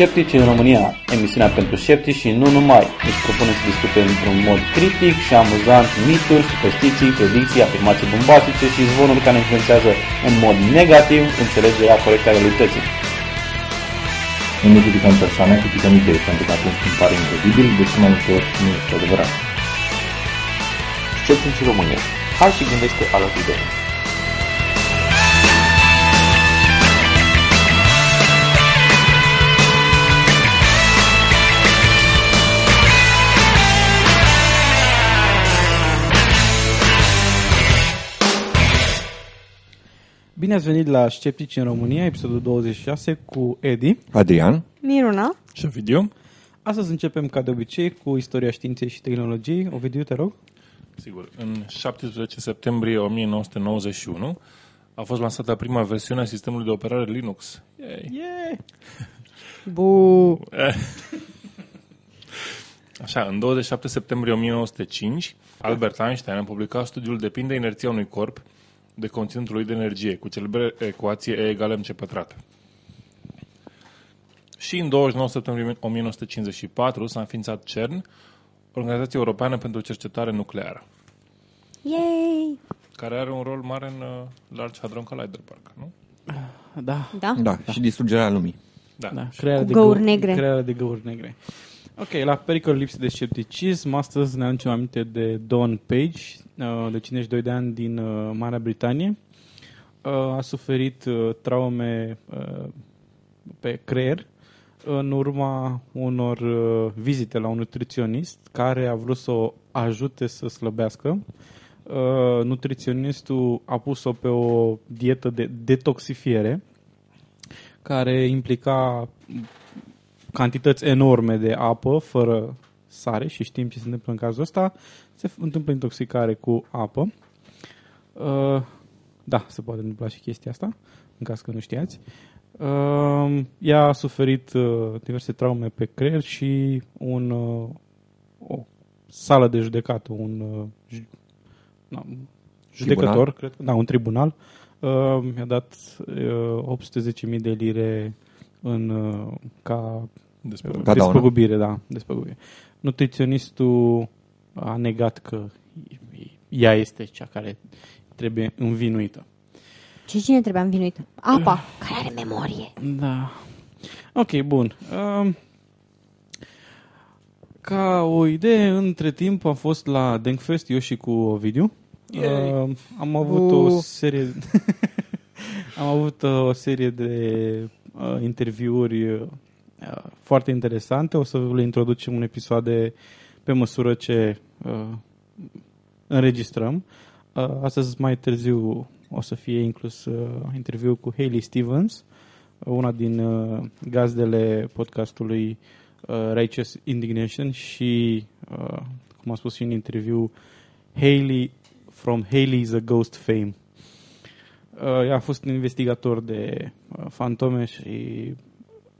Sceptici în România, emisiunea pentru sceptici și nu numai, își propune să discute într-un mod critic și amuzant mituri, superstiții, predicții, afirmații bombastice și zvonuri care influențează în mod negativ înțelegerea corectă a realității. Nu ne criticăm persoane, criticăm idei, pentru că atunci îmi pare incredibil, deși mai multe ori nu este adevărat. Sceptici în România, hai și gândește alături de noi. Bine ați venit la Sceptici în România, episodul 26, cu Edi, Adrian, Miruna și Ovidiu. Astăzi începem, ca de obicei, cu istoria științei și tehnologiei. Ovidiu, te rog. Sigur. În 17 septembrie 1991 a fost lansată prima versiune a sistemului de operare Linux. Yay! Buuu! Așa, în 27 septembrie 1905, Albert Einstein a publicat studiul Depinde inerția unui corp de conținutul lui de energie, cu celebră ecuație E egală mc pătrat. Și în 29 septembrie 1954 s-a înființat CERN, Organizația Europeană pentru Cercetare Nucleară. Yay! Care are un rol mare în Large Hadron Collider, parcă, nu? Da. Și distrugerea lumii. Da. Crearea de găuri negre. Ok, la pericol lipsii de scepticism, astăzi ne aducem aminte de Don Page, de 52 de ani, din Marea Britanie. A suferit traume pe creier în urma unor vizite la un nutriționist care a vrut să o ajute să slăbească. Nutriționistul a pus-o pe o dietă de detoxifiere care implica cantități enorme de apă fără sare și știm ce se întâmplă în cazul ăsta. Se întâmplă intoxicare cu apă. Da, se poate întâmpla și chestia asta, în caz că nu știați. Ea a suferit diverse traume pe creier și o sală de judecată, judecător, cred, un tribunal, i-a dat 810.000 de lire ca despăgubire. Despăgubire. Nutriționistul a negat că ea este cea care trebuie învinuită. Și cine trebuia învinuită? Apa, care are memorie. Da. Ok, bun. Ca o idee, între timp am fost la Denkfest, eu și cu Ovidiu. Am avut o serie de interviuri foarte interesante. O să le introducem în episoade pe măsură ce înregistrăm. Astăzi mai târziu o să fie inclus interviul cu Hayley Stevens, una din gazdele podcastului Righteous Indignation și, cum a spus și în interviu, Hayley from Hayley is a Ghost fame. Ea a fost un investigator de fantome și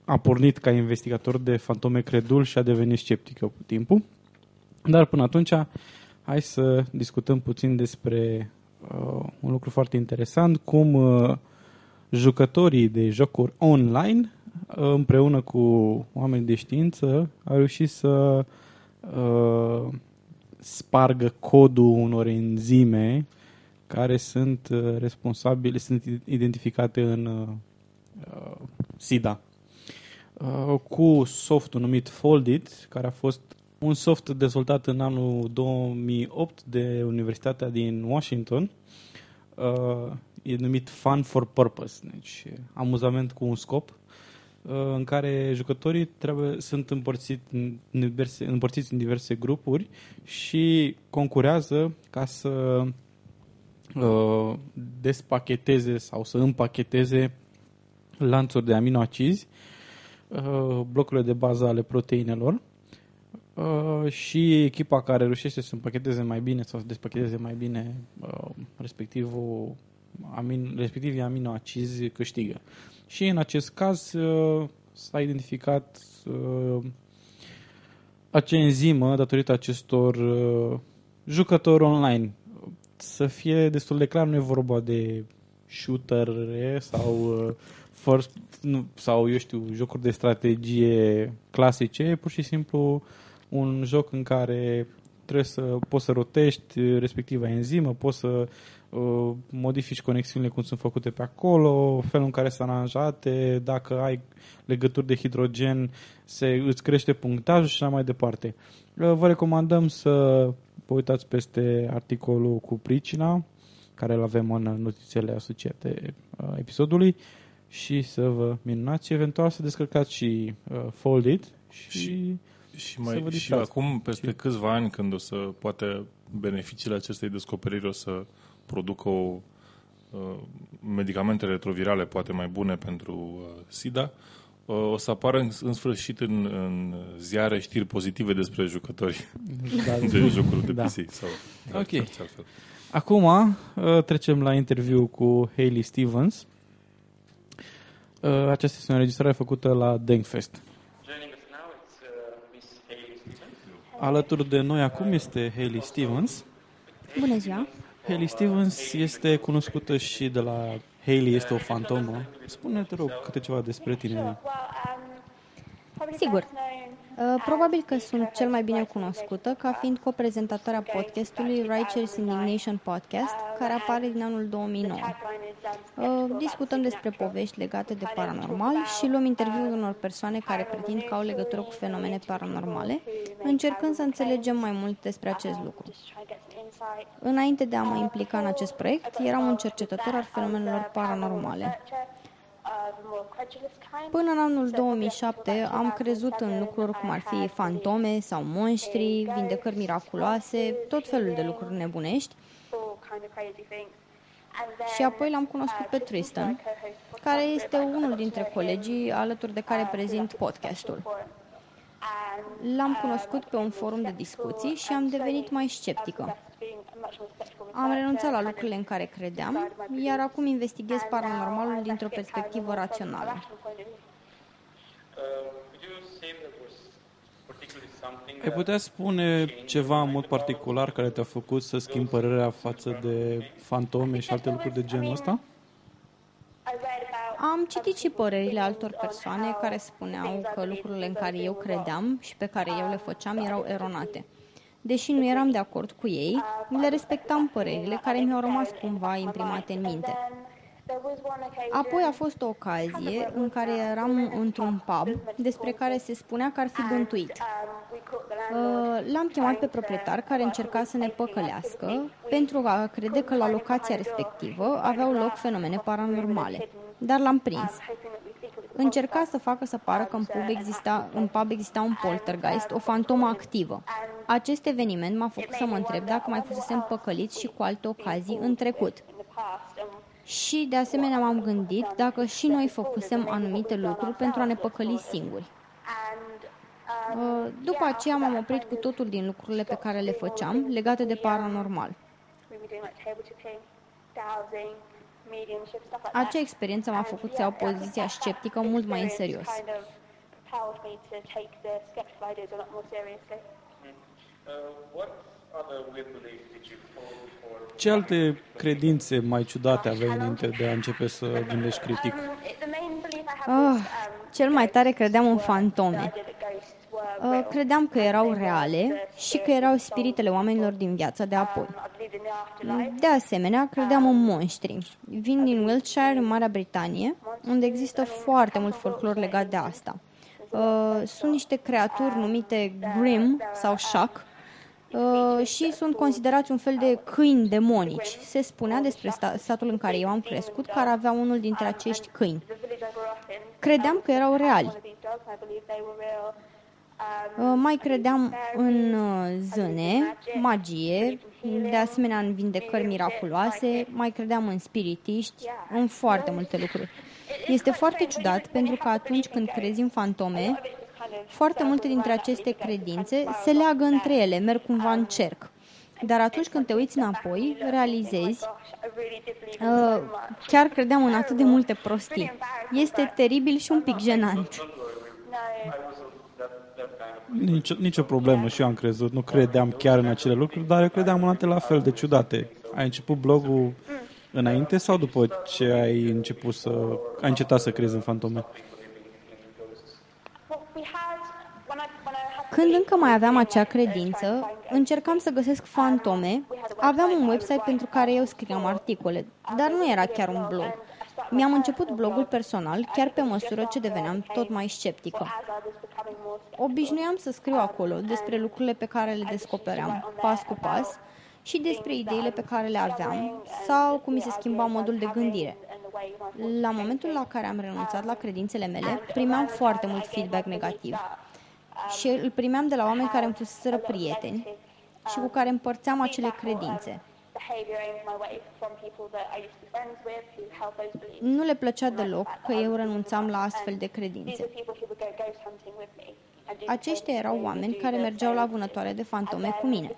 a pornit ca investigator de fantome credul și a devenit sceptică cu timpul. Dar până atunci, hai să discutăm puțin despre un lucru foarte interesant, cum jucătorii de jocuri online, împreună cu oameni de știință, au reușit să spargă codul unor enzime care sunt responsabile, sunt identificate în SIDA. Cu softul numit Foldit, care a fost un soft dezvoltat în anul 2008 de Universitatea din Washington, e numit Fun for Purpose, deci amuzament cu un scop, în care jucătorii sunt împărțiți în diverse grupuri și concurează ca să despacheteze sau să împacheteze lanțuri de aminoacizi, blocurile de bază ale proteinelor, și echipa care reușește să împacheteze mai bine sau să despacheteze mai bine respectivii aminoacizi câștigă. Și în acest caz s-a identificat acea enzimă datorită acestor jucători online. Să fie destul de clar, nu e vorba de shootere sau first, nu, sau eu știu, jocuri de strategie clasice, e pur și simplu un joc în care trebuie să poți să rotești respectiva enzimă, poți să modifici conexiunile cum sunt făcute pe acolo, felul în care sunt aranjate, dacă ai legături de hidrogen se îți crește punctajul și așa mai departe. Vă recomandăm să vă uitați peste articolul cu pricina, care îl avem în notițele asociate episodului, și să vă minunați și eventual să descărcați și Foldit și mai și acum, peste câțiva ani, când o să poate beneficiile acestei descoperiri o să producă medicamente retrovirale poate mai bune pentru SIDA, o să apară în sfârșit în ziare știri pozitive despre jucători de jocuri de PC. Sau de altfel. Acum trecem la interviu cu Hayley Stevens. Aceasta este o înregistrare făcută la Denkfest. Alături de noi acum este Hayley Stevens. Bună ziua! Hayley Stevens este cunoscută și de la Hayley este o fantomă. Spune, te rog, câte ceva despre tine. Sigur. Probabil că sunt cel mai bine cunoscută ca fiind coprezentatoarea podcastului Righteous Indignation Podcast, care apare din anul 2009. Discutăm despre povești legate de paranormal și luăm interviuri unor persoane care pretind că au legătură cu fenomene paranormale, încercând să înțelegem mai mult despre acest lucru. Înainte de a mă implica în acest proiect, eram un cercetător al fenomenelor paranormale. Până în anul 2007 am crezut în lucruri cum ar fi fantome sau monștri, vindecări miraculoase, tot felul de lucruri nebunești. Și apoi l-am cunoscut pe Tristan, care este unul dintre colegii alături de care prezint podcastul. L-am cunoscut pe un forum de discuții și am devenit mai sceptică. Am renunțat la lucrurile în care credeam, iar acum investighez paranormalul dintr-o perspectivă rațională. Ai putea spune ceva în mod particular care te-a făcut să schimbi părerea față de fantome și alte lucruri de genul ăsta? Am citit și părerile altor persoane care spuneau că lucrurile în care eu credeam și pe care eu le făceam erau eronate. Deși nu eram de acord cu ei, le respectam părerile care mi-au rămas cumva imprimate în minte. Apoi a fost o ocazie în care eram într-un pub despre care se spunea că ar fi gântuit. L-am chemat pe proprietar care încerca să ne păcălească pentru a crede că la locația respectivă aveau loc fenomene paranormale, dar l-am prins. Încerca să facă să pară că în pub exista un poltergeist, o fantomă activă. Acest eveniment m-a făcut să mă întreb dacă mai fusesem păcăliți și cu alte ocazii în trecut. Și, de asemenea, m-am gândit dacă și noi făcusem anumite lucruri pentru a ne păcăli singuri. După aceea m-am oprit cu totul din lucrurile pe care le făceam legate de paranormal. Acea experiență m-a făcut să iau poziția sceptică mult mai în serios. Ce alte credințe mai ciudate aveai înainte de a începe să gândești critic? Cel mai tare credeam în fantome. Credeam că erau reale și că erau spiritele oamenilor din viața de apoi. De asemenea, credeam în monștri. Vin din Wiltshire, în Marea Britanie, unde există foarte mult folclor legat de asta. Sunt niște creaturi numite Grimm sau Shock și sunt considerați un fel de câini demonici. Se spunea despre satul în care eu am crescut că ar avea unul dintre acești câini. Credeam că erau reali. Mai credeam în zâne, magie, de asemenea în vindecări miraculoase, mai credeam în spiritiști, în foarte multe lucruri. Este foarte ciudat pentru că atunci când crezi în fantome, foarte multe dintre aceste credințe se leagă între ele, merg cumva în cerc. Dar atunci când te uiți înapoi, realizezi, chiar credeam în atât de multe prostii. Este teribil și un pic jenant. Nicio problemă, și eu am crezut, nu credeam chiar în acele lucruri, dar eu credeam în alte la fel de ciudate. Ai început blogul Înainte sau după ce ai început ai încetat să crezi în fantome? Când încă mai aveam acea credință, încercam să găsesc fantome. Aveam un website pentru care eu scriam articole, dar nu era chiar un blog. Mi-am început blogul personal chiar pe măsură ce deveneam tot mai sceptică. Obișnuiam să scriu acolo despre lucrurile pe care le descopeream, pas cu pas, și despre ideile pe care le aveam sau cum mi se schimba modul de gândire. La momentul la care am renunțat la credințele mele, primeam foarte mult feedback negativ. Și îl primeam de la oameni care îmi fuseseră prieteni și cu care împărțeam acele credințe. Nu le plăcea deloc că eu renunțam la astfel de credințe. Aceștia erau oameni care mergeau la vânătoare de fantome cu mine.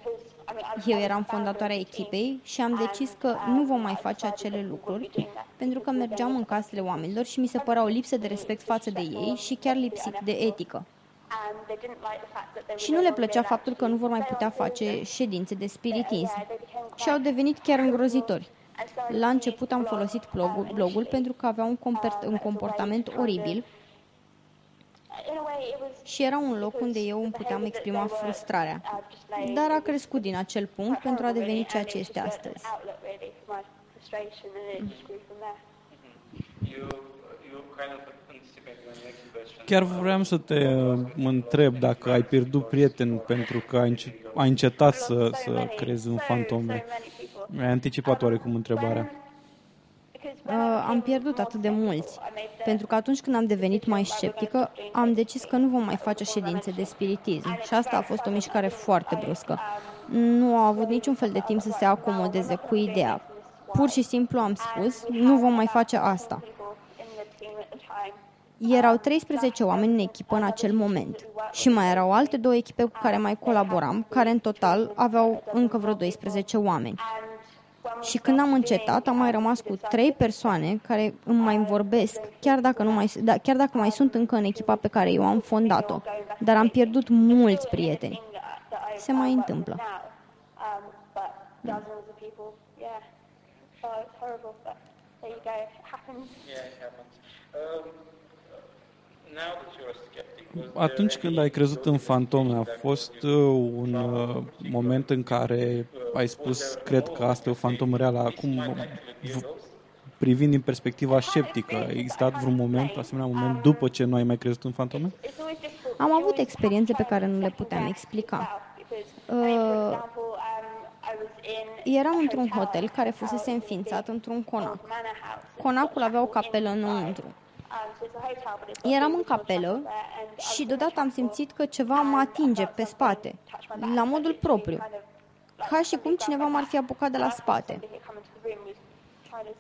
Eu eram fondatoarea echipei și am decis că nu vom mai face acele lucruri pentru că mergeam în casele oamenilor și mi se părea o lipsă de respect față de ei și chiar lipsit de etică. Și nu le plăcea faptul că nu vor mai putea face ședințe de spiritism și au devenit chiar îngrozitori. La început am folosit blogul pentru că avea un comportament oribil și era un loc unde eu îmi puteam exprima frustrarea, dar a crescut din acel punct pentru a deveni ceea ce este astăzi. Chiar vreau să te întreb dacă ai pierdut prieteni pentru că ai încetat să crezi în fantome. Mi-ai anticipat oarecum întrebarea. Am pierdut atât de mulți, pentru că atunci când am devenit mai sceptică, am decis că nu vom mai face ședințe de spiritism și asta a fost o mișcare foarte bruscă. Nu au avut niciun fel de timp să se acomodeze cu ideea. Pur și simplu am spus, nu vom mai face asta. Erau 13 oameni în echipă în acel moment și mai erau alte două echipe cu care mai colaboram, care în total aveau încă vreo 12 oameni. Și când am încetat, am mai rămas cu 3 persoane care îmi mai vorbesc, chiar dacă mai sunt încă în echipa pe care eu am fondat-o. Dar am pierdut mulți prieteni. Se mai întâmplă. Da. Atunci când ai crezut în fantome, a fost un moment în care ai spus, cred că asta e o fantomă reală. Acum, privind din perspectiva sceptică, a existat vreun moment, asemenea moment, după ce nu ai mai crezut în fantome? Am avut experiențe pe care nu le puteam explica. Eram într-un hotel care fusese înființat într-un conac. Conacul avea o capelă înăuntru. Eram în capelă și deodată am simțit că ceva mă atinge pe spate, la modul propriu, ca și cum cineva m-ar fi apucat de la spate.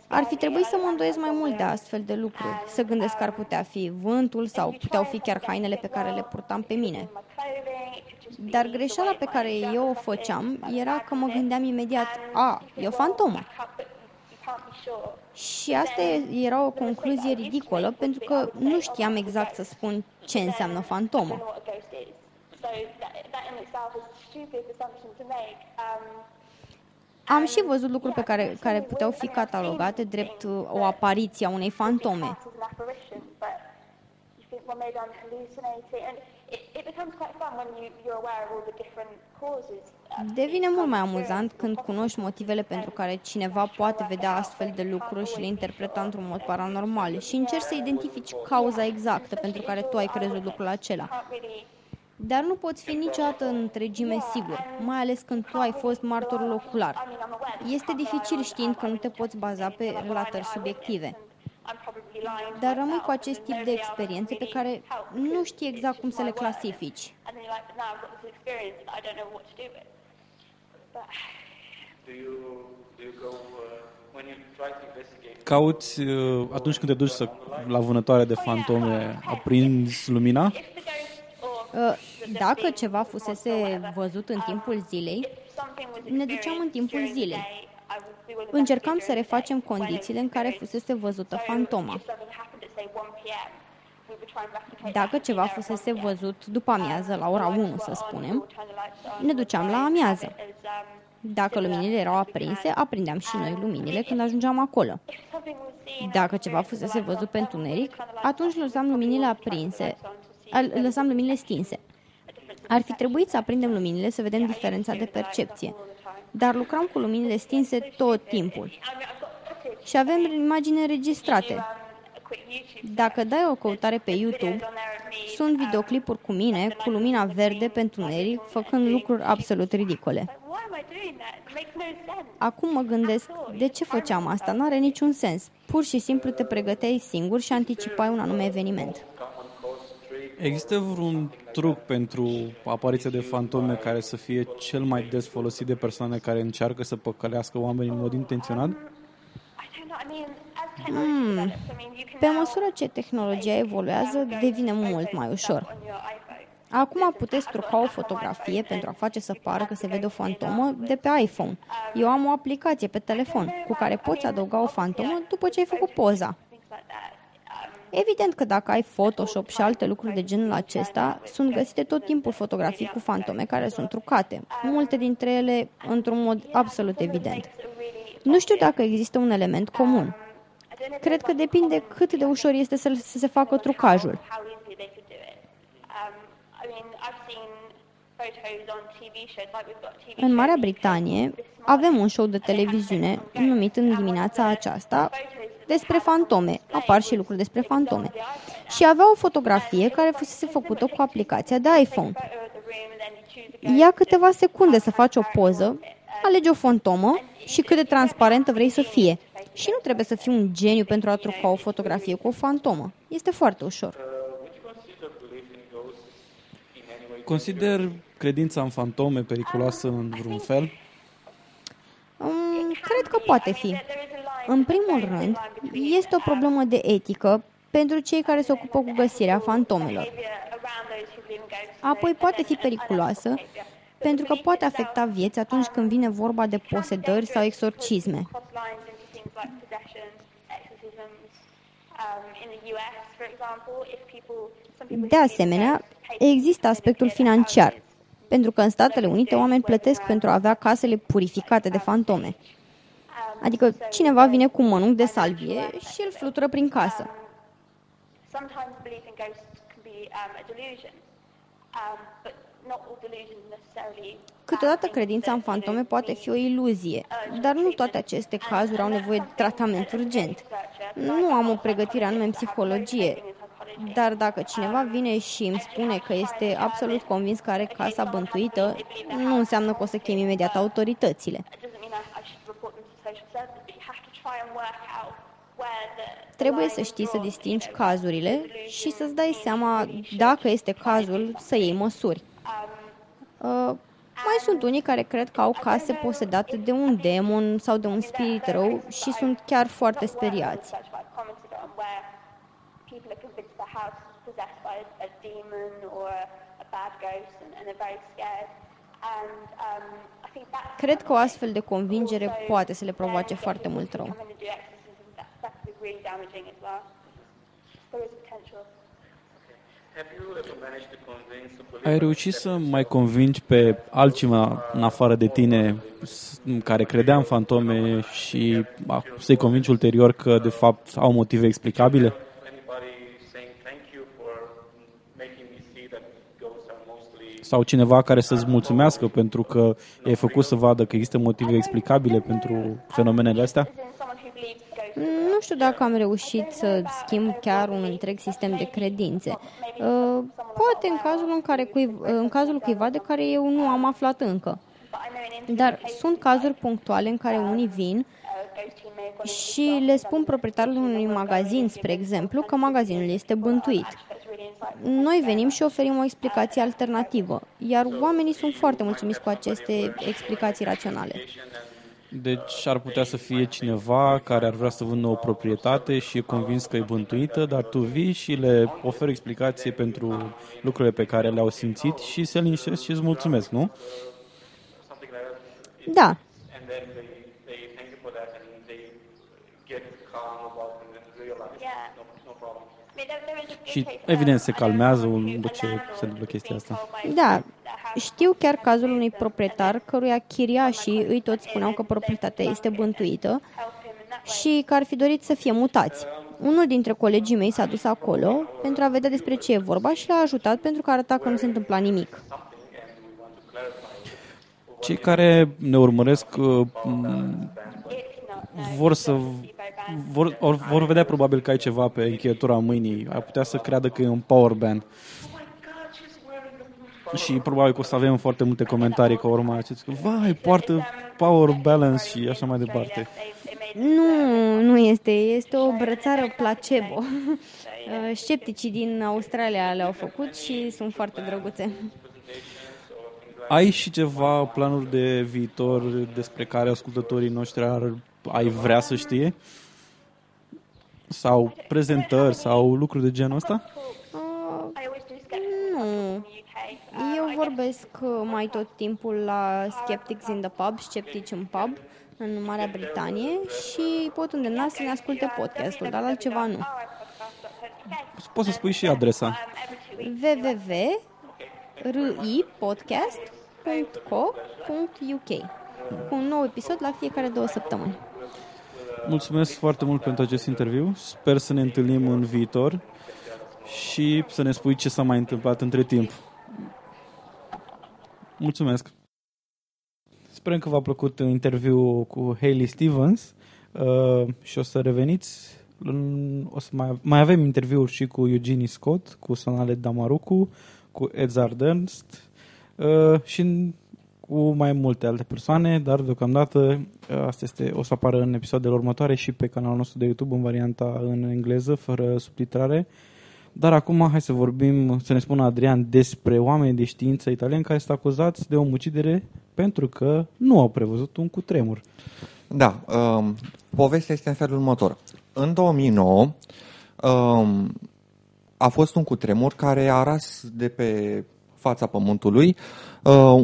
Ar fi trebuit să mă îndoiesc mai mult de astfel de lucruri, să gândesc că ar putea fi vântul sau puteau fi chiar hainele pe care le purtam pe mine. Dar greșeala pe care eu o făceam era că mă gândeam imediat, a, e o fantomă. Și asta era o concluzie ridicolă, pentru că nu știam exact să spun ce înseamnă fantomă. Am și văzut lucruri pe care puteau fi catalogate drept o apariție a unei fantome. Devine mult mai amuzant când cunoști motivele pentru care cineva poate vedea astfel de lucruri și le interpreta într-un mod paranormal și încerci să identifici cauza exactă pentru care tu ai crezut lucrul acela. Dar nu poți fi niciodată în întregime sigur, mai ales când tu ai fost martorul ocular. Este dificil știind că nu te poți baza pe relatări subiective. Dar rămâi cu acest tip de experiențe pe care nu știi exact cum să le clasifici. Cauți, atunci când te duci la vânătoare de fantome, aprinzi lumina? Dacă ceva fusese văzut în timpul zilei, ne duceam în timpul zilei. Încercam să refacem condițiile în care fusese văzută fantoma. Dacă ceva fusese văzut după amiază, la ora 1, să spunem, ne duceam la amiază. Dacă luminile erau aprinse, aprindeam și noi luminile când ajungeam acolo. Dacă ceva fusese văzut pe întuneric, atunci lăsam luminile stinse. Ar fi trebuit să aprindem luminile să vedem diferența de percepție, dar lucram cu luminile stinse tot timpul. Și avem imagini înregistrate. Dacă dai o căutare pe YouTube, sunt videoclipuri cu mine, cu lumina verde pe întuneric, făcând lucruri absolut ridicole. Acum mă gândesc, de ce făceam asta? N-are niciun sens. Pur și simplu te pregăteai singur și anticipai un anume eveniment. Există vreun truc pentru apariția de fantome care să fie cel mai des folosit de persoane care încearcă să păcălească oamenii în mod intenționat? Pe măsură ce tehnologia evoluează, devine mult mai ușor. Acum puteți truca o fotografie pentru a face să pară că se vede o fantomă de pe iPhone. Eu am o aplicație pe telefon cu care poți adăuga o fantomă după ce ai făcut poza. Evident că dacă ai Photoshop și alte lucruri de genul acesta, sunt găsite tot timpul fotografii cu fantome care sunt trucate, multe dintre ele într-un mod absolut evident. Nu știu dacă există un element comun. Cred că depinde cât de ușor este să se facă trucajul. În Marea Britanie avem un show de televiziune numit În dimineața aceasta despre fantome. Apar și lucruri despre fantome. Și avea o fotografie care fusese făcută cu aplicația de iPhone. Ia câteva secunde să faci o poză, alegi o fantomă și cât de transparentă vrei să fie. Și nu trebuie să fii un geniu pentru a truca o fotografie cu o fantomă. Este foarte ușor. Consider credința în fantome periculoasă în vreun fel? Cred că poate fi. În primul rând, este o problemă de etică pentru cei care se ocupă cu găsirea fantomelor. Apoi poate fi periculoasă pentru că poate afecta vieți atunci când vine vorba de posedări sau exorcisme. De asemenea, există aspectul financiar, pentru că în Statele Unite oameni plătesc pentru a avea casele purificate de fantome. Adică cineva vine cu un mănânc de salvie și îl flutură prin casă. Câteodată credința în fantome poate fi o iluzie, dar nu toate aceste cazuri au nevoie de tratament urgent. Nu am o pregătire anume în psihologie, dar dacă cineva vine și îmi spune că este absolut convins că are casa bântuită, nu înseamnă că o să chem imediat autoritățile. Trebuie să știi să distingi cazurile și să-ți dai seama dacă este cazul să iei măsuri. Mai sunt unii care cred că au case posedate de un demon sau de un spirit rău și sunt chiar foarte speriați. Cred că o astfel de convingere poate să le provoace foarte mult rău. Ai reușit să mai convingi pe altcineva în afară de tine care credea în fantome și să-i convingi ulterior că de fapt au motive explicabile? Sau cineva care să-ți mulțumească pentru că i-ai făcut să vadă că există motive explicabile pentru fenomenele astea? Nu știu dacă am reușit să schimb chiar un întreg sistem de credințe. Poate în cazul cuiva de care eu nu am aflat încă. Dar sunt cazuri punctuale în care unii vin și le spun proprietarului unui magazin, spre exemplu, că magazinul este bântuit. Noi venim și oferim o explicație alternativă, iar oamenii sunt foarte mulțumiți cu aceste explicații raționale. Deci ar putea să fie cineva care ar vrea să vândă o proprietate și e convins că e bântuită, dar tu vii și le oferi explicație pentru lucrurile pe care le-au simțit și se liniștesc și îți mulțumesc, nu? Da. Și evident se calmează după ce se întâmplă chestia asta. Da. Știu chiar cazul unui proprietar căruia chiriașii îi tot spuneau că proprietatea este bântuită și că ar fi dorit să fie mutați. Unul dintre colegii mei s-a dus acolo pentru a vedea despre ce e vorba și l-a ajutat pentru că arăta că nu se întâmpla nimic. Cei care ne urmăresc vor vedea probabil că ai ceva pe încheietura mâinii. Ar putea să creadă că e un power band. Și probabil că o să avem foarte multe comentarii ca urma acestor. Vai, poartă power balance și așa mai departe. Nu este o brățară placebo. Scepticii din Australia le-au făcut și sunt foarte drăguțe. Ai și ceva planuri de viitor despre care ascultătorii noștri ai vrea să știe? Sau prezentări sau lucruri de genul ăsta? Nu. Eu vorbesc mai tot timpul la Skeptics in the Pub, Sceptici în Pub, în Marea Britanie și pot îndemna să ne asculte podcastul, dar altceva nu. Poți să spui și adresa. www.ripodcast.co.uk cu un nou episod la fiecare 2 săptămâni. Mulțumesc foarte mult pentru acest interviu. Sper să ne întâlnim în viitor și să ne spui ce s-a mai întâmplat între timp. Mulțumesc! Sperăm că v-a plăcut interviul cu Hayley Stevens și o să reveniți. O să mai avem interviuri și cu Eugenie Scott, cu Sonale Damarucu, cu Edzard Ernst și cu mai multe alte persoane, dar deocamdată asta este, o să apară în episoadele următoare și pe canalul nostru de YouTube în varianta în engleză, fără subtitrare. Dar acum hai să vorbim, să ne spună Adrian, despre oameni de știință italieni care sunt acuzați de omucidere pentru că nu au prevăzut un cutremur. Da, povestea este în felul următor. În 2009 a fost un cutremur care a ras de pe fața pământului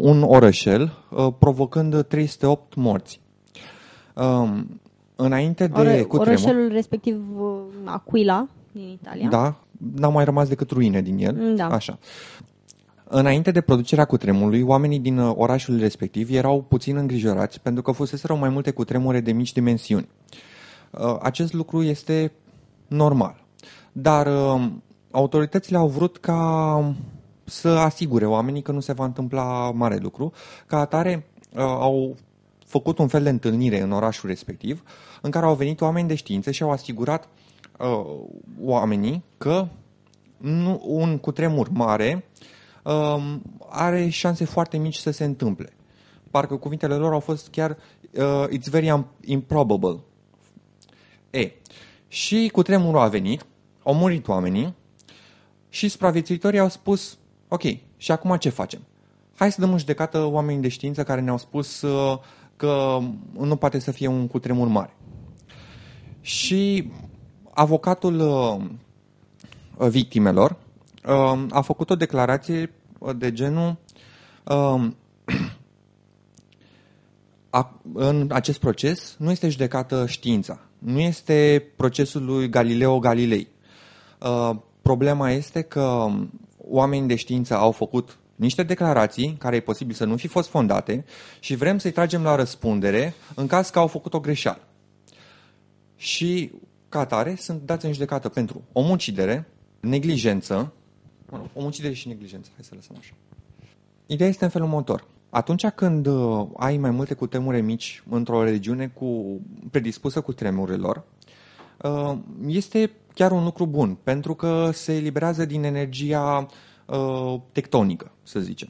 un orășel, provocând 308 morți. Înainte de cutremur... Orășelul respectiv L'Aquila din Italia. Da, n-au mai rămas decât ruine din el. Da. Așa. Înainte de producerea cutremurului, oamenii din orașul respectiv erau puțin îngrijorați pentru că fuseseră mai multe cutremure de mici dimensiuni. Acest lucru este normal. Dar autoritățile au vrut ca să asigure oamenii că nu se va întâmpla mare lucru. Ca atare au făcut un fel de întâlnire în orașul respectiv în care au venit oameni de știință și au asigurat oamenii că un cutremur mare are șanse foarte mici să se întâmple. Parcă cuvintele lor au fost chiar it's very improbable. Și cutremurul a venit, au murit oamenii și supraviețuitorii au spus ok, și acum ce facem? Hai să dăm în judecată oamenii de știință care ne-au spus că nu poate să fie un cutremur mare. Și avocatul victimelor a făcut o declarație de genul în acest proces nu este judecată știința, nu este procesul lui Galileo Galilei. Problema este că oamenii de știință au făcut niște declarații care e posibil să nu fi fost fondate și vrem să-i tragem la răspundere în caz că au făcut o greșeală. Și ca atare sunt dați în judecată pentru omucidere, neglijență, omucidere și neglijență, hai să lăsăm așa. Ideea este în felul următor. Atunci când ai mai multe cutremure mici într-o regiune predispusă cutremurilor, este chiar un lucru bun, pentru că se eliberează din energia tectonică, să zicem.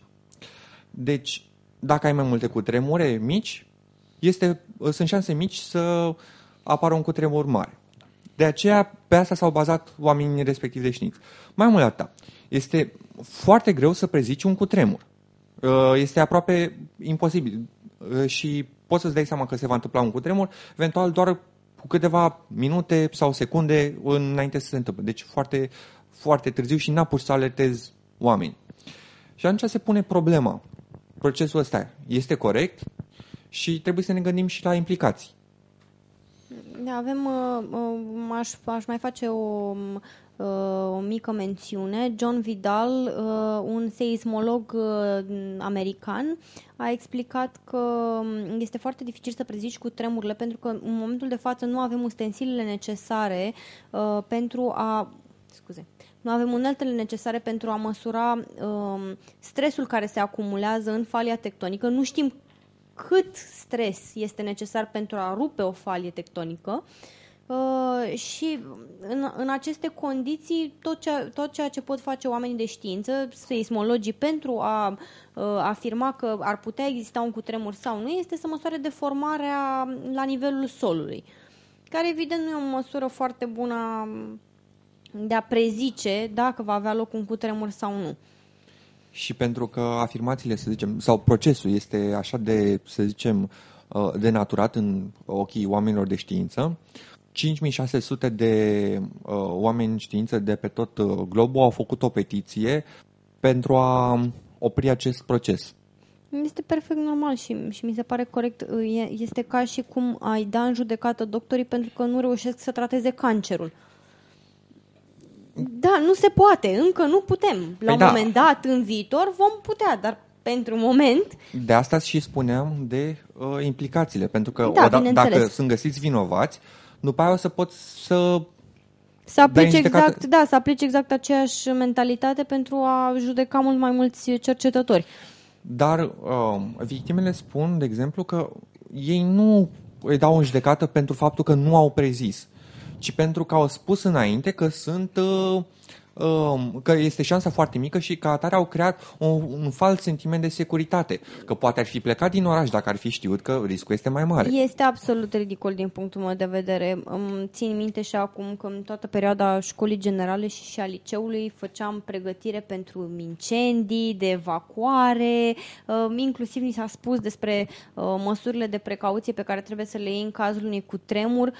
Deci, dacă ai mai multe cutremure mici, sunt șanse mici să apară un cutremur mare. De aceea, pe asta s-au bazat oamenii respectivi de știință. Mai mult atât, este foarte greu să prezici un cutremur. Este aproape imposibil și poți să-ți dai seama că se va întâmpla un cutremur, eventual doar cu câteva minute sau secunde înainte să se întâmple. Deci foarte, foarte târziu și n-apuci să alertezi oameni. Și atunci se pune problema. Procesul ăsta este corect și trebuie să ne gândim și la implicații. Aș mai face o o mică mențiune. John Vidal, un seismolog american, a explicat că este foarte dificil să prezici cu tremurile pentru că în momentul de față nu avem ustensilele necesare pentru a... Scuze. Nu avem uneltele necesare pentru a măsura stresul care se acumulează în falia tectonică. Nu știm cât stres este necesar pentru a rupe o falie tectonică. Și în aceste condiții tot ceea ce pot face oamenii de știință, seismologii, pentru a afirma că ar putea exista un cutremur sau nu, este să măsoare deformarea la nivelul solului, care evident nu e o măsură foarte bună de a prezice dacă va avea loc un cutremur sau nu. Și pentru că afirmațiile, să zicem, sau procesul este așa de, să zicem, denaturat în ochii oamenilor de știință, 5600 de oameni știință de pe tot globul au făcut o petiție pentru a opri acest proces. Este perfect normal și mi se pare corect. Este ca și cum ai da în judecată doctorii pentru că nu reușesc să trateze cancerul. Da, nu se poate, încă nu putem. La un moment dat, în viitor, vom putea, dar pentru moment... De asta și spuneam de implicațiile, pentru că dacă sunt găsiți vinovați, după aia o să poți să aplici exact aceeași mentalitate pentru a judeca mult mai mulți cercetători. Dar victimele spun, de exemplu, că ei nu îi dau în judecată pentru faptul că nu au prezis, ci pentru că au spus înainte că sunt... că este șansa foarte mică și ca atare au creat un fals sentiment de securitate, că poate ar fi plecat din oraș dacă ar fi știut că riscul este mai mare. Este absolut ridicol din punctul meu de vedere. Îmi țin minte și acum că în toată perioada școlii generale și a liceului făceam pregătire pentru incendii, de evacuare, inclusiv ni s-a spus despre măsurile de precauție pe care trebuie să le iei în cazul unui cutremur.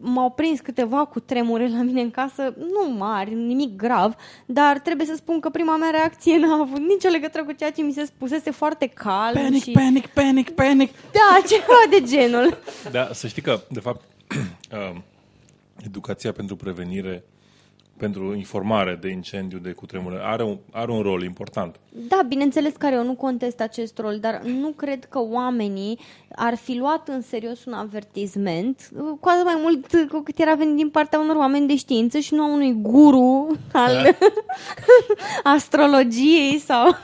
M-au prins câteva cutremure la mine în casă, nu mari, nimic grav, dar trebuie să spun că prima mea reacție n-a avut nicio legătură cu ceea ce mi se spusese, foarte calm. Panic, și... panic. Da, ceva de genul. Da, să știi că, de fapt, educația pentru prevenire, pentru informare de incendiu, de cutremură, are un rol important. Da, bineînțeles că eu nu contest acest rol, dar nu cred că oamenii ar fi luat în serios un avertisment, cu atât mai mult cu cât era venit din partea unor oameni de știință și nu a unui guru al astrologiei sau...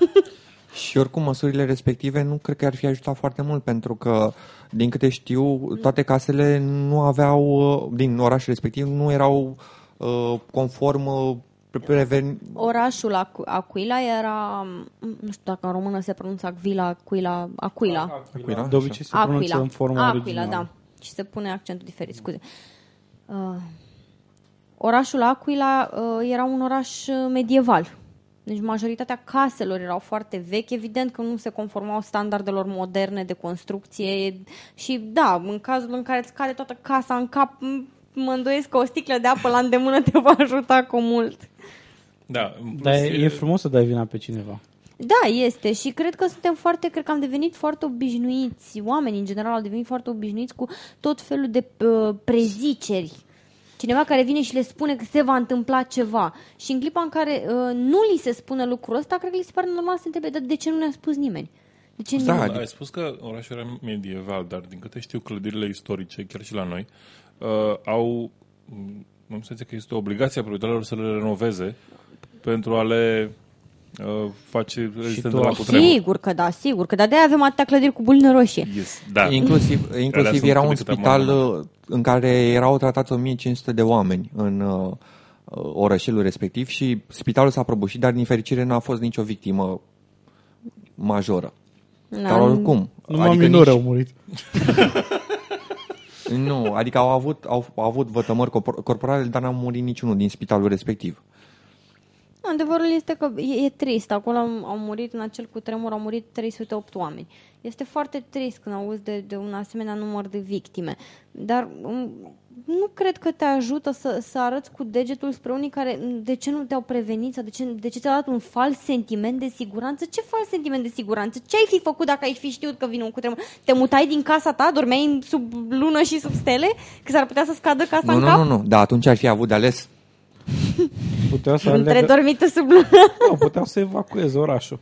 Și oricum măsurile respective nu cred că ar fi ajutat foarte mult, pentru că, din câte știu, toate casele nu aveau, din orașul respectiv, nu erau conform orașul L'Aquila era, nu știu dacă în română se pronunță L'Aquila. De obicei se pronunță în forma originală. L'Aquila, da. Și se pune accentul diferit, scuze. Orașul L'Aquila era un oraș medieval. Deci majoritatea caselor erau foarte vechi, evident că nu se conformau standardelor moderne de construcție și da, în cazul în care îți cade toată casa în cap, mă îndoiesc că o sticlă de apă la îndemână te va ajuta cu mult. Da, dar e frumos să dai vina pe cineva. Da, este, și cred că am devenit foarte obișnuiți, oamenii în general au devenit foarte obișnuiți cu tot felul de preziceri. Cineva care vine și le spune că se va întâmpla ceva și în clipa în care nu li se spune lucrul ăsta, cred că li se pare normal să întrebe, dar de ce nu ne-a spus nimeni? Da, ai spus că orașul era medieval, dar din câte știu clădirile istorice, chiar și la noi, au, nu știu că este o obligație a proprietarilor să le renoveze pentru a le face rezistente la cutremur. Sigur că da, de-aia avem atâtea clădiri cu bulină roșie. Yes, da. Inclusiv era un spital în care erau tratați 1500 de oameni în orășelul respectiv și spitalul s-a prăbușit, dar din fericire n-a fost nicio victimă majoră. Dar oricum, numai minori au murit. Nu, adică au avut vătămări corporale, dar n-a murit niciunul din spitalul respectiv. Adevărul este că e trist. Acolo au murit, în acel cutremur, au murit 308 oameni. Este foarte trist când auzi de un asemenea număr de victime. Dar nu cred că te ajută să arăți cu degetul spre unii care de ce nu te-au prevenit sau de ce ți-a dat un fals sentiment de siguranță? Ce fals sentiment de siguranță? Ce ai fi făcut dacă ai fi știut că vine un cutremur? Te mutai din casa ta? Dormeai sub lună și sub stele? Că s-ar putea să scadă casa în cap? Nu, dar atunci ar fi avut de ales. Puteau să între dormită sub lună. Nu, puteau să evacueze orașul.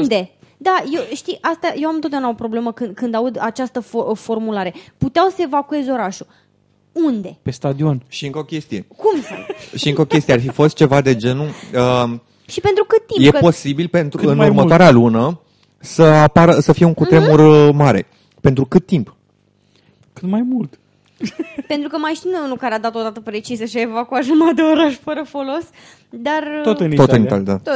Unde? Da, eu am întotdeauna o problemă când aud această formulare. Puteau să evacueze orașul. Unde? Pe stadion. Și încă o chestie. Cum să? Și încă o chestie. Ar fi fost ceva de genul... și pentru cât timp? E posibil pentru în următoarea lună să fie un cutremur mare. Pentru cât timp? Cât mai mult. Pentru că mai știu unul care a dat o dată precisă și a evacuat jumătate de oraș fără folos, dar...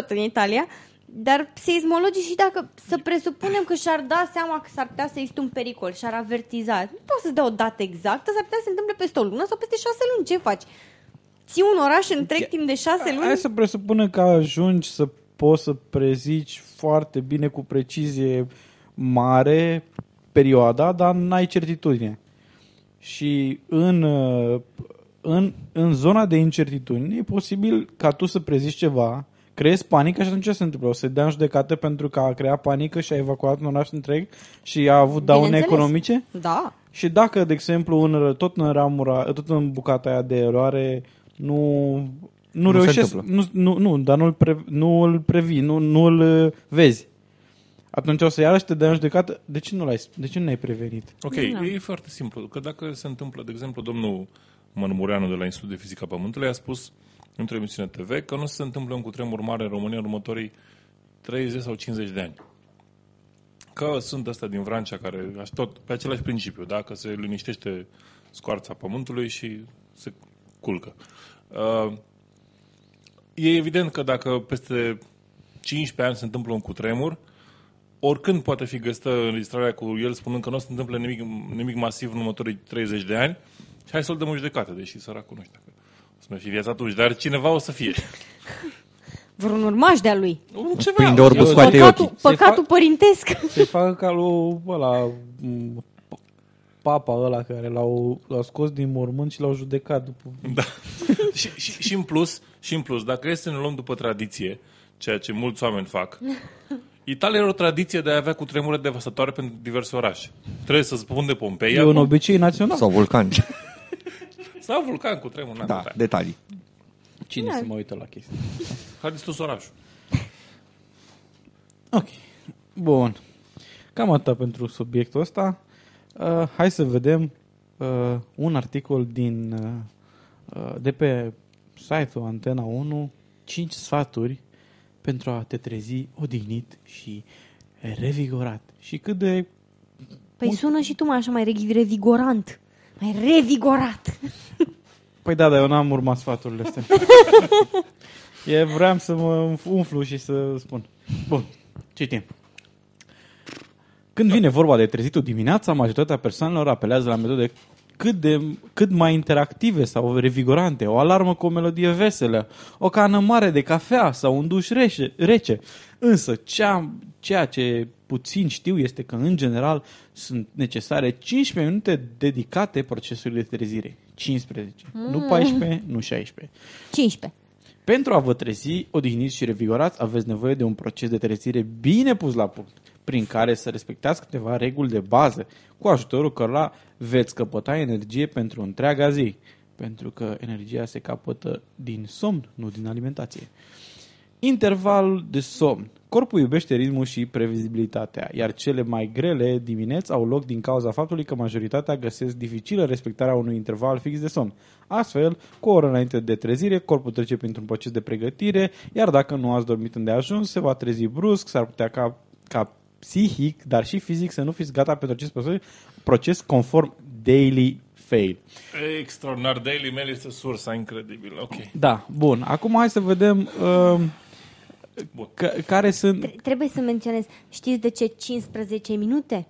Tot în Italia. Dar seismologii, și dacă să presupunem că și-ar da seama că s-ar putea să existe un pericol, și-ar avertiza, nu poți să-ți dea o dată exactă, s-ar putea să se întâmple peste o lună sau peste 6 luni. Ce faci? Ții un oraș întreg timp de 6 luni? Hai să presupunem că ajungi să poți să prezici foarte bine, cu precizie mare, perioada, dar n-ai certitudine. Și în zona de incertitudine e posibil ca tu să prezici ceva, creezi panică și atunci ce se întâmplă? O să-i dea în judecată pentru că a creat panică și a evacuat un oraș întreg și a avut daune economice? Da. Și dacă, de exemplu, tot în bucata aia de eroare nu reușești, nu îl vezi. Atunci o să iarăși te dea în judecată. De ce nu l-ai prevenit? Ok, e foarte simplu. Că dacă se întâmplă, de exemplu, domnul Mărmureanu de la Institutul de Fizică a Pământului a spus într-o emisiune TV că nu se întâmplă un cutremur mare în România în următorii 30 sau 50 de ani. Că sunt astea din Vrancea care, tot pe același principiu, da? Că se liniștește scoarța pământului și se culcă. E evident că dacă peste 15 ani se întâmplă un cutremur, oricând poate fi găsită înregistrarea cu el spunând că nu se întâmplă nimic masiv în următorii 30 de ani și hai să-l dăm în judecată, deși săracul nu știu. O să mai fi viața atunci, dar cineva o să fie. Vreun urmaș de-a lui. Ceva. Păcatul părintesc. Se facă ca lui ăla, papa ăla care l-au scos din mormânt și l-au judecat. Da. și în plus, dacă este să ne luăm după tradiție, ceea ce mulți oameni fac, Italia are o tradiție de a avea cutremure devastatoare pentru diverse orașe. Trebuie să spun de Pompeii. E un obicei național. Sau vulcani. Sau vulcan cutremur. Da, detalii. Cine se mai uită la chestia? Haideți tu orașul. Ok. Bun. Cam atât pentru subiectul ăsta. Hai să vedem un articol de pe site-ul Antena 1. 5 sfaturi pentru a te trezi odihnit și revigorat. Și cât de... Păi sună și tu mai așa, mai revigorant. Mai revigorat. Păi da, dar eu n-am urmat sfaturile astea. Vreau să mă umflu și să spun. Bun, citim. Când vine vorba de trezitul dimineața, majoritatea persoanelor apelează la metode cât mai interactive sau revigorante, o alarmă cu o melodie veselă, o cană mare de cafea sau un duș rece. Însă, ceea ce puțin știu este că, în general, sunt necesare 15 minute dedicate procesului de trezire. 15. Nu 14, nu 16. 15. Pentru a vă trezi odihniți și revigorați, aveți nevoie de un proces de trezire bine pus la punct, prin care să respectați câteva reguli de bază, cu ajutorul cărora veți căpăta energie pentru întreaga zi. Pentru că energia se capătă din somn, nu din alimentație. Interval de somn. Corpul iubește ritmul și previzibilitatea, iar cele mai grele dimineți au loc din cauza faptului că majoritatea găsesc dificilă respectarea unui interval fix de somn. Astfel, cu o oră înainte de trezire, corpul trece printr-un proces de pregătire, iar dacă nu ați dormit îndeajuns, se va trezi brusc, s-ar putea ca psihic, dar și fizic să nu fiți gata pentru acest proces conform Daily Fail. Extraordinar, Daily Mail este sursa incredibilă. Okay. Da, bun. Acum hai să vedem... care sunt... Trebuie să menționez, știți de ce 15 minute?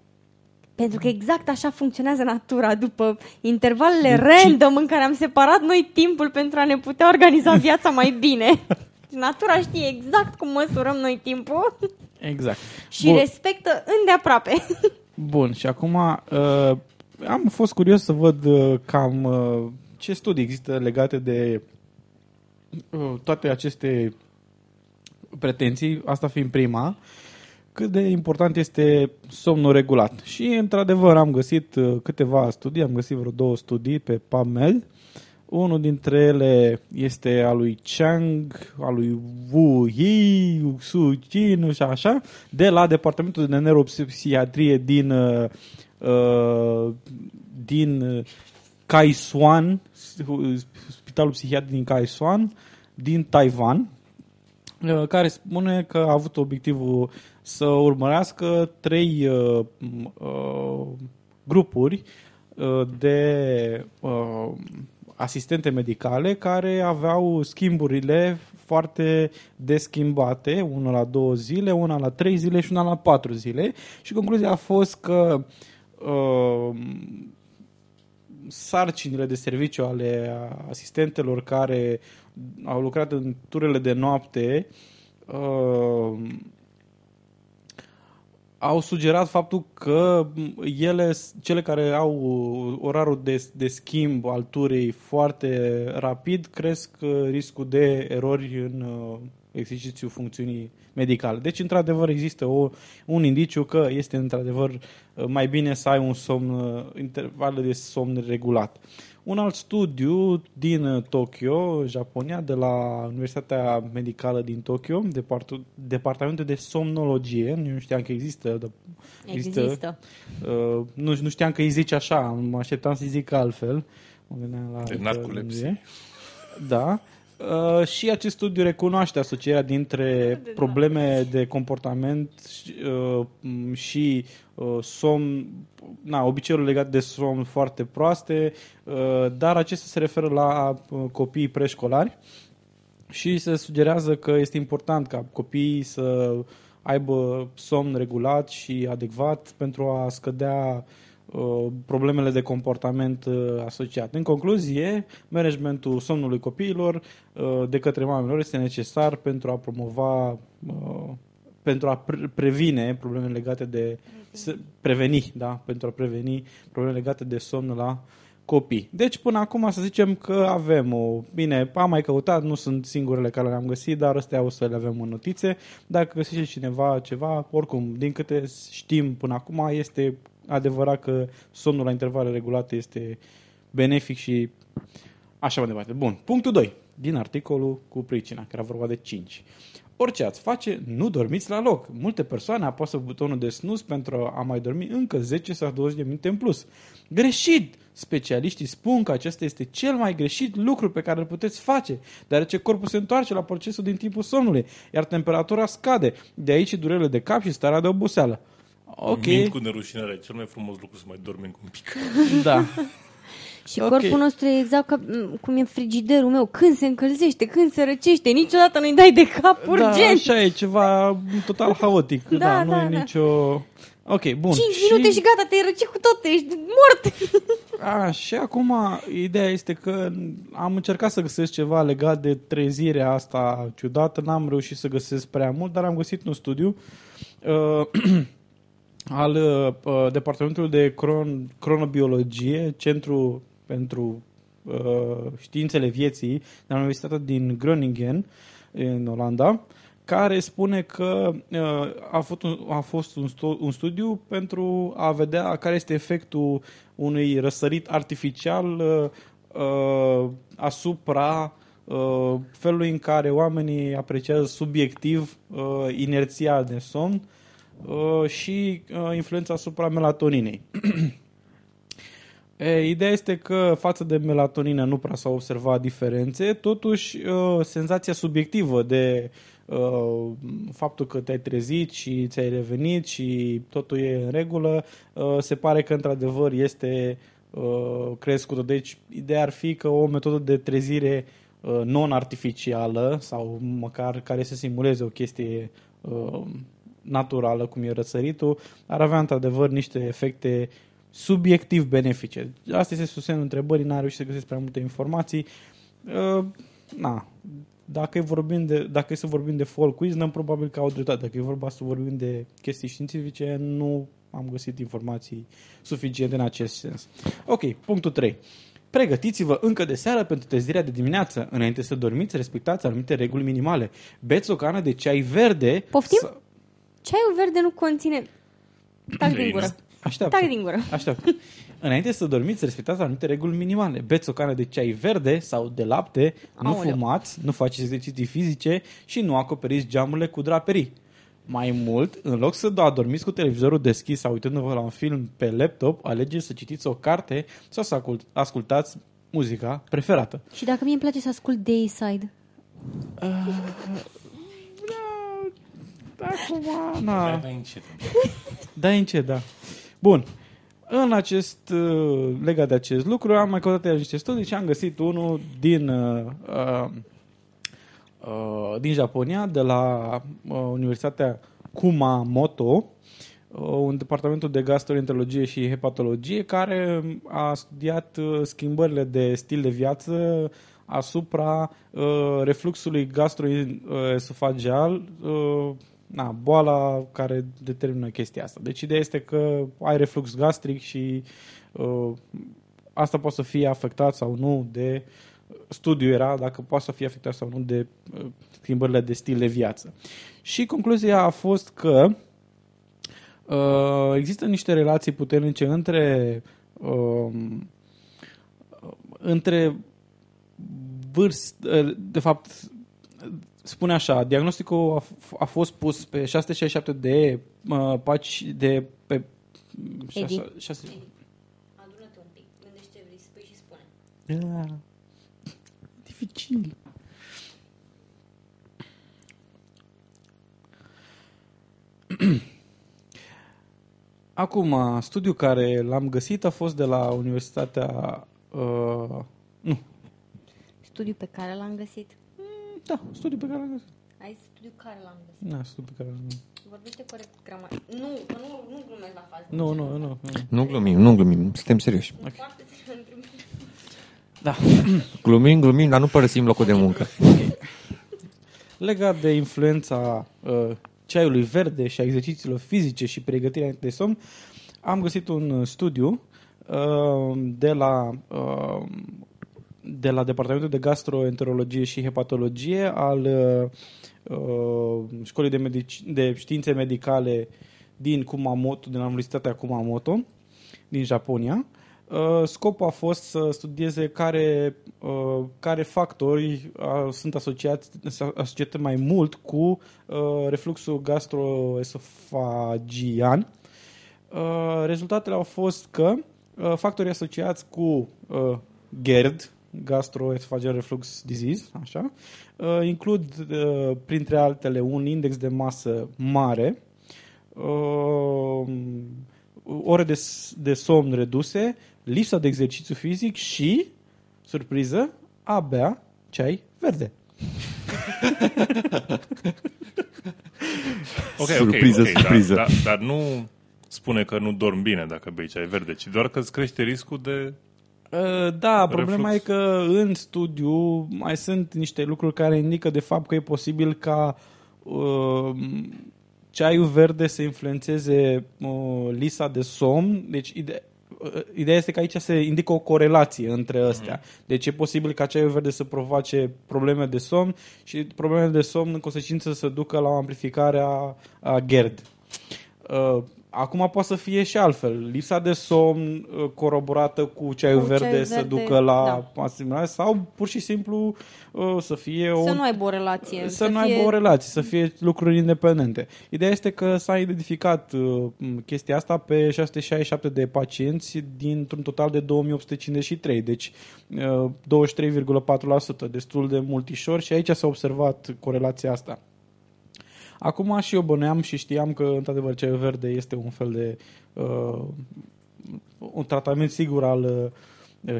Pentru că exact așa funcționează natura, după intervalele random în care am separat noi timpul pentru a ne putea organiza viața mai bine. Natura știe exact cum măsurăm noi timpul. Exact. Și bun. Respectă îndeaproape. Bun, și acum am fost curios să văd cam ce studii există legate de toate aceste pretenții, asta fiind prima, cât de important este somnul regulat. Și, într-adevăr, am găsit vreo 2 studii pe PubMed Unul dintre ele este al lui Chang, al lui Wu Yi, Su Jin și așa, de la Departamentul de Neuropsihiatrie din Kaohsiung, Spitalul Psihiatric din Kaohsiung, din Taiwan, care spune că a avut obiectivul să urmărească trei grupuri de asistente medicale care aveau schimburile foarte deschimbate, una la 2 zile, una la 3 zile și una la 4 zile, și concluzia a fost că sarcinile de serviciu ale asistentelor care au lucrat în turele de noapte au sugerat faptul că cele care au orarul de schimb al turei foarte rapid, cresc riscul de erori în exercițiul funcțiunii medicale. Deci, într-adevăr, există un indiciu că este, într-adevăr, mai bine să ai intervale de somn regulat. Un alt studiu din Tokyo, Japonia, de la Universitatea Medicală din Tokyo, Departamentul de Somnologie, nu știam că există. Nu știam că îi zice așa, mă așteptam să zic altfel. De narcolepsie. Da. Și acest studiu recunoaște asocierea dintre probleme de comportament și somn, obiceiuri legate de somn foarte proaste, dar acestea se referă la copiii preșcolari și se sugerează că este important ca copiii să aibă somn regulat și adecvat pentru a scădea problemele de comportament asociate. În concluzie, managementul somnului copiilor de către mamelor este necesar pentru a promova, pentru a preveni probleme legate de probleme legate de somn la copii. Deci până acum să zicem că avem bine, am mai căutat, nu sunt singurele care le-am găsit, dar astea o să le avem în notițe. Dacă găsește cineva ceva, oricum, din câte știm până acum, este adevărat că somnul la intervale regulate este benefic și așa mai departe. Bun, punctul 2 din articolul cu pricina, care era vorba de 5. Orice ați face, nu dormiți la loc. Multe persoane apasă butonul de snooze pentru a mai dormi încă 10 sau 20 de minute în plus. Greșit! Specialiștii spun că acesta este cel mai greșit lucru pe care îl puteți face, deoarece corpul se întoarce la procesul din timpul somnului, iar temperatura scade. De aici durerile de cap și starea de oboseală. Okay. Mint cu nerușinarea, cel mai frumos lucru să mai dormim cu un pic. Da. Și okay. Corpul nostru e exact ca cum e frigiderul meu, când se încălzește, când se răcește, niciodată nu-i dai de cap, urgent. Da, așa e, ceva total haotic. Da. Nicio... Ok, bun. 5 minute și gata, te-ai răcit cu tot, ești mort. Și acum, ideea este că am încercat să găsesc ceva legat de trezirea asta ciudată, n-am reușit să găsesc prea mult, dar am găsit un studiu al Departamentului de Cronobiologie, Centru pentru Științele Vieții, de la Universitatea din Groningen, în Olanda, care spune că a fost un studiu pentru a vedea care este efectul unui răsărit artificial asupra felului în care oamenii apreciază subiectiv inerția de somn și influența asupra melatoninei. Ideea este că față de melatonină nu prea s-au observat diferențe, totuși senzația subiectivă de faptul că te-ai trezit și ți-ai revenit și totul e în regulă, se pare că într-adevăr este crescută. Deci ideea ar fi că o metodă de trezire non-artificială sau măcar care să simuleze o chestie naturală, cum e răsăritul, ar avea într-adevăr niște efecte subiectiv benefice. Asta este sub semnul întrebării, n-am reușit să găsesc prea multe informații. Dacă e să vorbim de folk quiz, probabil că au dreptate. Dacă e vorba să vorbim de chestii științifice, nu am găsit informații suficiente în acest sens. Ok, punctul 3. Pregătiți-vă încă de seară pentru trezirea de dimineață. Înainte să dormiți, respectați anumite reguli minimale. Beți o cană de ceai verde. Poftim? Ceaiul verde nu conține... Tac din gură. Așteaptă. Înainte să dormiți, respectați anumite reguli minimale. Beți o cană de ceai verde sau de lapte, nu fumați, nu faceți exerciții fizice și nu acoperiți geamurile cu draperii. Mai mult, în loc să adormiți cu televizorul deschis sau uitându-vă la un film pe laptop, alegeți să citiți o carte sau să ascultați muzica preferată. Și dacă mie îmi place să ascult Dayside? Acum, na. Dai încet, da. Bun. În acest, legat de acest lucru, am mai căutat niște studii și am găsit unul din Japonia, de la Universitatea Kumamoto, un departamentul de gastroenterologie și hepatologie, care a studiat schimbările de stil de viață asupra refluxului gastroesofageal, boala care determină chestia asta. Deci ideea este că ai reflux gastric și asta poate să fie afectat sau nu de... Studiul era dacă poate să fie afectat sau nu de schimbările de stil de viață. Și concluzia a fost că există niște relații puternice între vârstă, de fapt spune așa, diagnosticul a fost pus pe 667 de paci de pe 6 adună-te un pic, gândește ce vrei să spui și spune. Dificil. Acum, studiul care l-am găsit a fost de la Universitatea... nu. Studiul pe care l-am găsit? Da, studiul pe care l-am găsit. Ai studiul care l-am găsit? Da, studiul pe care l-am găsit. Vorbește corect gramatic. Nu glumesc la fază. Nu. Nu glumim. Suntem serioși. Okay. Foarte serios. Da. Glumim, dar nu părăsim locul de muncă. Legat de influența ceaiului verde și a exercițiilor fizice și pregătirea de somn, am găsit un studiu de la Departamentul de Gastroenterologie și Hepatologie al Școlii de Științe Medicale din Kumamoto, din Universitatea Kumamoto, din Japonia. Scopul a fost să studieze care factori sunt asociate mai mult cu refluxul gastroesofagian. Rezultatele au fost că factorii asociați cu GERD, gastroesophageal reflux disease, așa, includ printre altele un index de masă mare, ore de somn reduse, lipsa de exercițiu fizic și, surpriză, a bea ceai verde. Surpriză. Dar nu spune că nu dormi bine dacă bei ceai verde, ci doar că îți crește riscul de problema e că în studiu mai sunt niște lucruri care indică de fapt că e posibil ca ceaiul verde să influențeze lista de somn, deci ideea este că aici se indică o corelație între astea. Deci e posibil ca ceaiul verde să provoace probleme de somn și problemele de somn în consecință să ducă la o amplificare a GERD. Acum poate să fie și altfel. Lipsa de somn coroborată cu ceaiul verde să ducă la asimilare sau pur și simplu să fie... Să nu aibă o relație. Să fie lucruri independente. Ideea este că s-a identificat chestia asta pe 667 de pacienți dintr-un total de 2853, deci 23,4%, destul de multișor și aici s-a observat corelația asta. Acum și eu băneam și știam că, într-adevăr, ceaiul verde este un fel de un tratament sigur al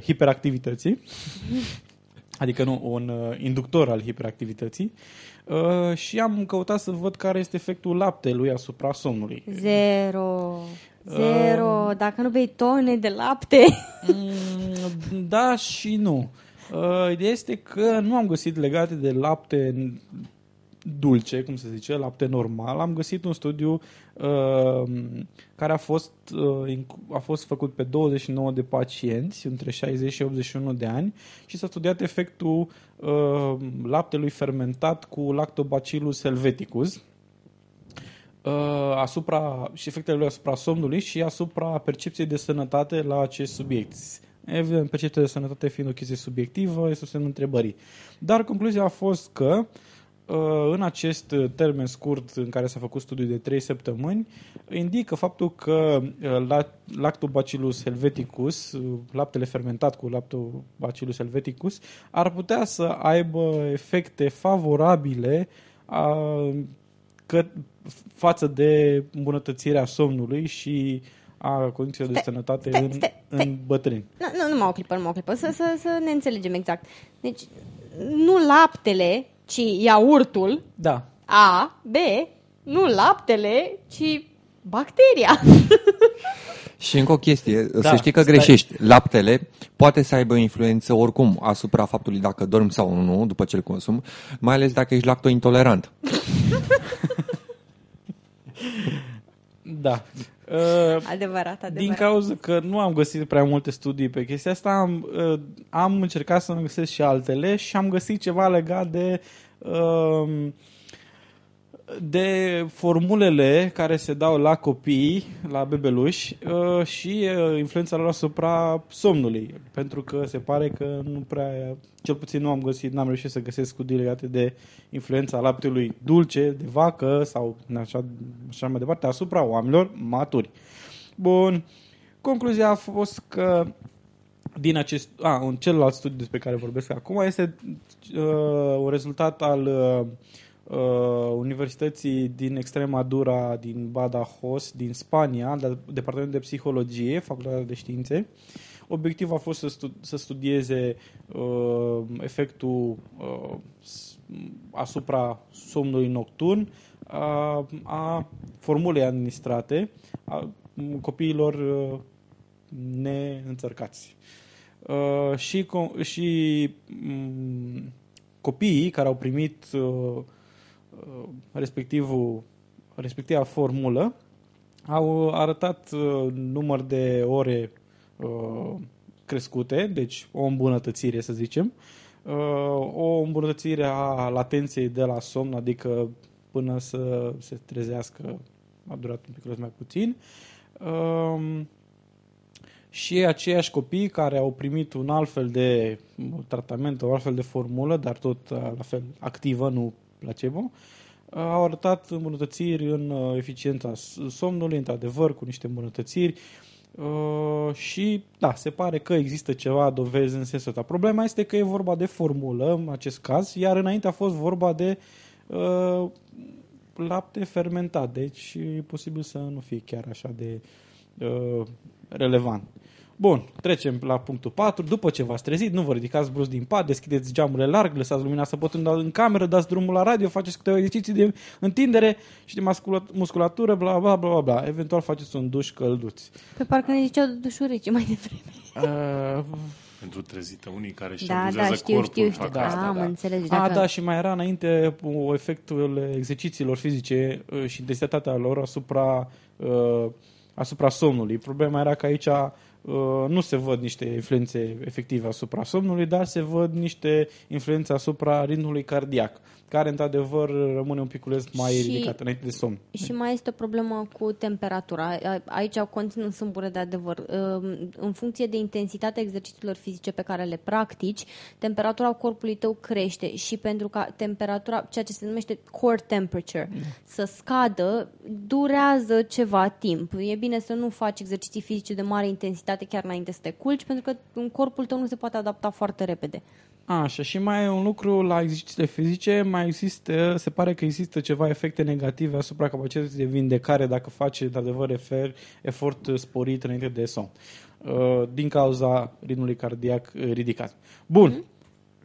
hiperactivității, adică nu, un inductor al hiperactivității și am căutat să văd care este efectul laptelui asupra somnului. Zero, dacă nu bei tone de lapte. Da și nu. Ideea este că nu am găsit legate de lapte dulce, cum se zice, lapte normal. Am găsit un studiu care a fost făcut pe 29 de pacienți între 60 și 81 de ani și s-a studiat efectul laptelui fermentat cu Lactobacillus helveticus. asupra, și efectele lui asupra somnului și asupra percepției de sănătate la acest subiect. Evident, percepția de sănătate fiind o chestie subiectivă, este semnul întrebării. Dar concluzia a fost că în acest termen scurt în care s-a făcut studiul de 3 săptămâni, indică faptul că Lactobacillus helveticus, laptele fermentat cu Lactobacillus helveticus, ar putea să aibă efecte favorabile față de îmbunătățirea somnului și a condițiilor de sănătate în bătrâni. Nu, numai o clipă. Să ne înțelegem exact. Deci, nu laptele, ci iaurtul, da. A, B, nu laptele, ci bacteria. Și încă o chestie, da, să știi că greșești. Laptele poate să aibă influență oricum asupra faptului dacă dormi sau nu după ce îl consumi, mai ales dacă ești lactointolerant. Da. Adevărat. Din cauza că nu am găsit prea multe studii pe chestia asta, am încercat să găsesc și altele și am găsit ceva legat de formulele care se dau la copii, la bebeluși și influența lor asupra somnului, pentru că se pare că nu prea, cel puțin nu am găsit, n-am reușit să găsesc studii legate de influența laptelui dulce de vacă sau așa mai departe asupra oamenilor maturi. Bun. Concluzia a fost că din acest un celălalt studiu despre care vorbesc acum este un rezultat al Universității din Extremadura, din Badajoz, din Spania, Departamentul de Psihologie, Facultatea de Științe. Obiectivul a fost să studieze efectul asupra somnului nocturn a formulei administrate a copiilor neînțărcați. Și copiii care au primit respectiva formulă au arătat număr de ore crescute, deci o îmbunătățire, să zicem, o îmbunătățire a latenței de la somn, adică până să se trezească a durat un pic mai puțin, și aceiași copii care au primit un altfel de tratament, o altfel de formulă, dar tot la fel activă, nu placebo, au arătat îmbunătățiri în eficiența somnului, într-adevăr, cu niște îmbunătățiri și, da, se pare că există ceva dovezi în sensul ăsta. Problema este că e vorba de formulă, în acest caz, iar înainte a fost vorba de lapte fermentat, deci e posibil să nu fie chiar așa de relevant. Bun, trecem la punctul 4. După ce v-ați trezit, nu vă ridicați brusc din pat, deschideți geamurile larg, lăsați lumina să pătrundă în cameră, dați drumul la radio, faceți câteva exerciții de întindere și de musculatură, bla bla bla bla. Eventual faceți un duș călduț. Pe parcă ne ziceau dușurice mai devreme. Pentru trezită, unii care își abuzează corpul. Da, și mai era înainte efectul exercițiilor fizice și intensitatea lor asupra somnului. Problema era că aici nu se văd niște influențe efective asupra somnului, dar se văd niște influențe asupra ritmului cardiac, care într-adevăr rămâne un piculeț mai ridicat înainte de somn. Și mai este o problemă cu temperatura. Aici conțin un sâmbure de adevăr. În funcție de intensitatea exercițiilor fizice pe care le practici, temperatura corpului tău crește și pentru ca temperatura, ceea ce se numește core temperature, să scadă, durează ceva timp. E bine să nu faci exerciții fizice de mare intensitate chiar înainte să te culci, pentru că corpul tău nu se poate adapta foarte repede. Așa, și mai e un lucru la exercițiile fizice, se pare că există ceva efecte negative asupra capacității de vindecare dacă faci, într-adevăr, efort sporit înainte de somn, din cauza ritmului cardiac ridicat. Bun,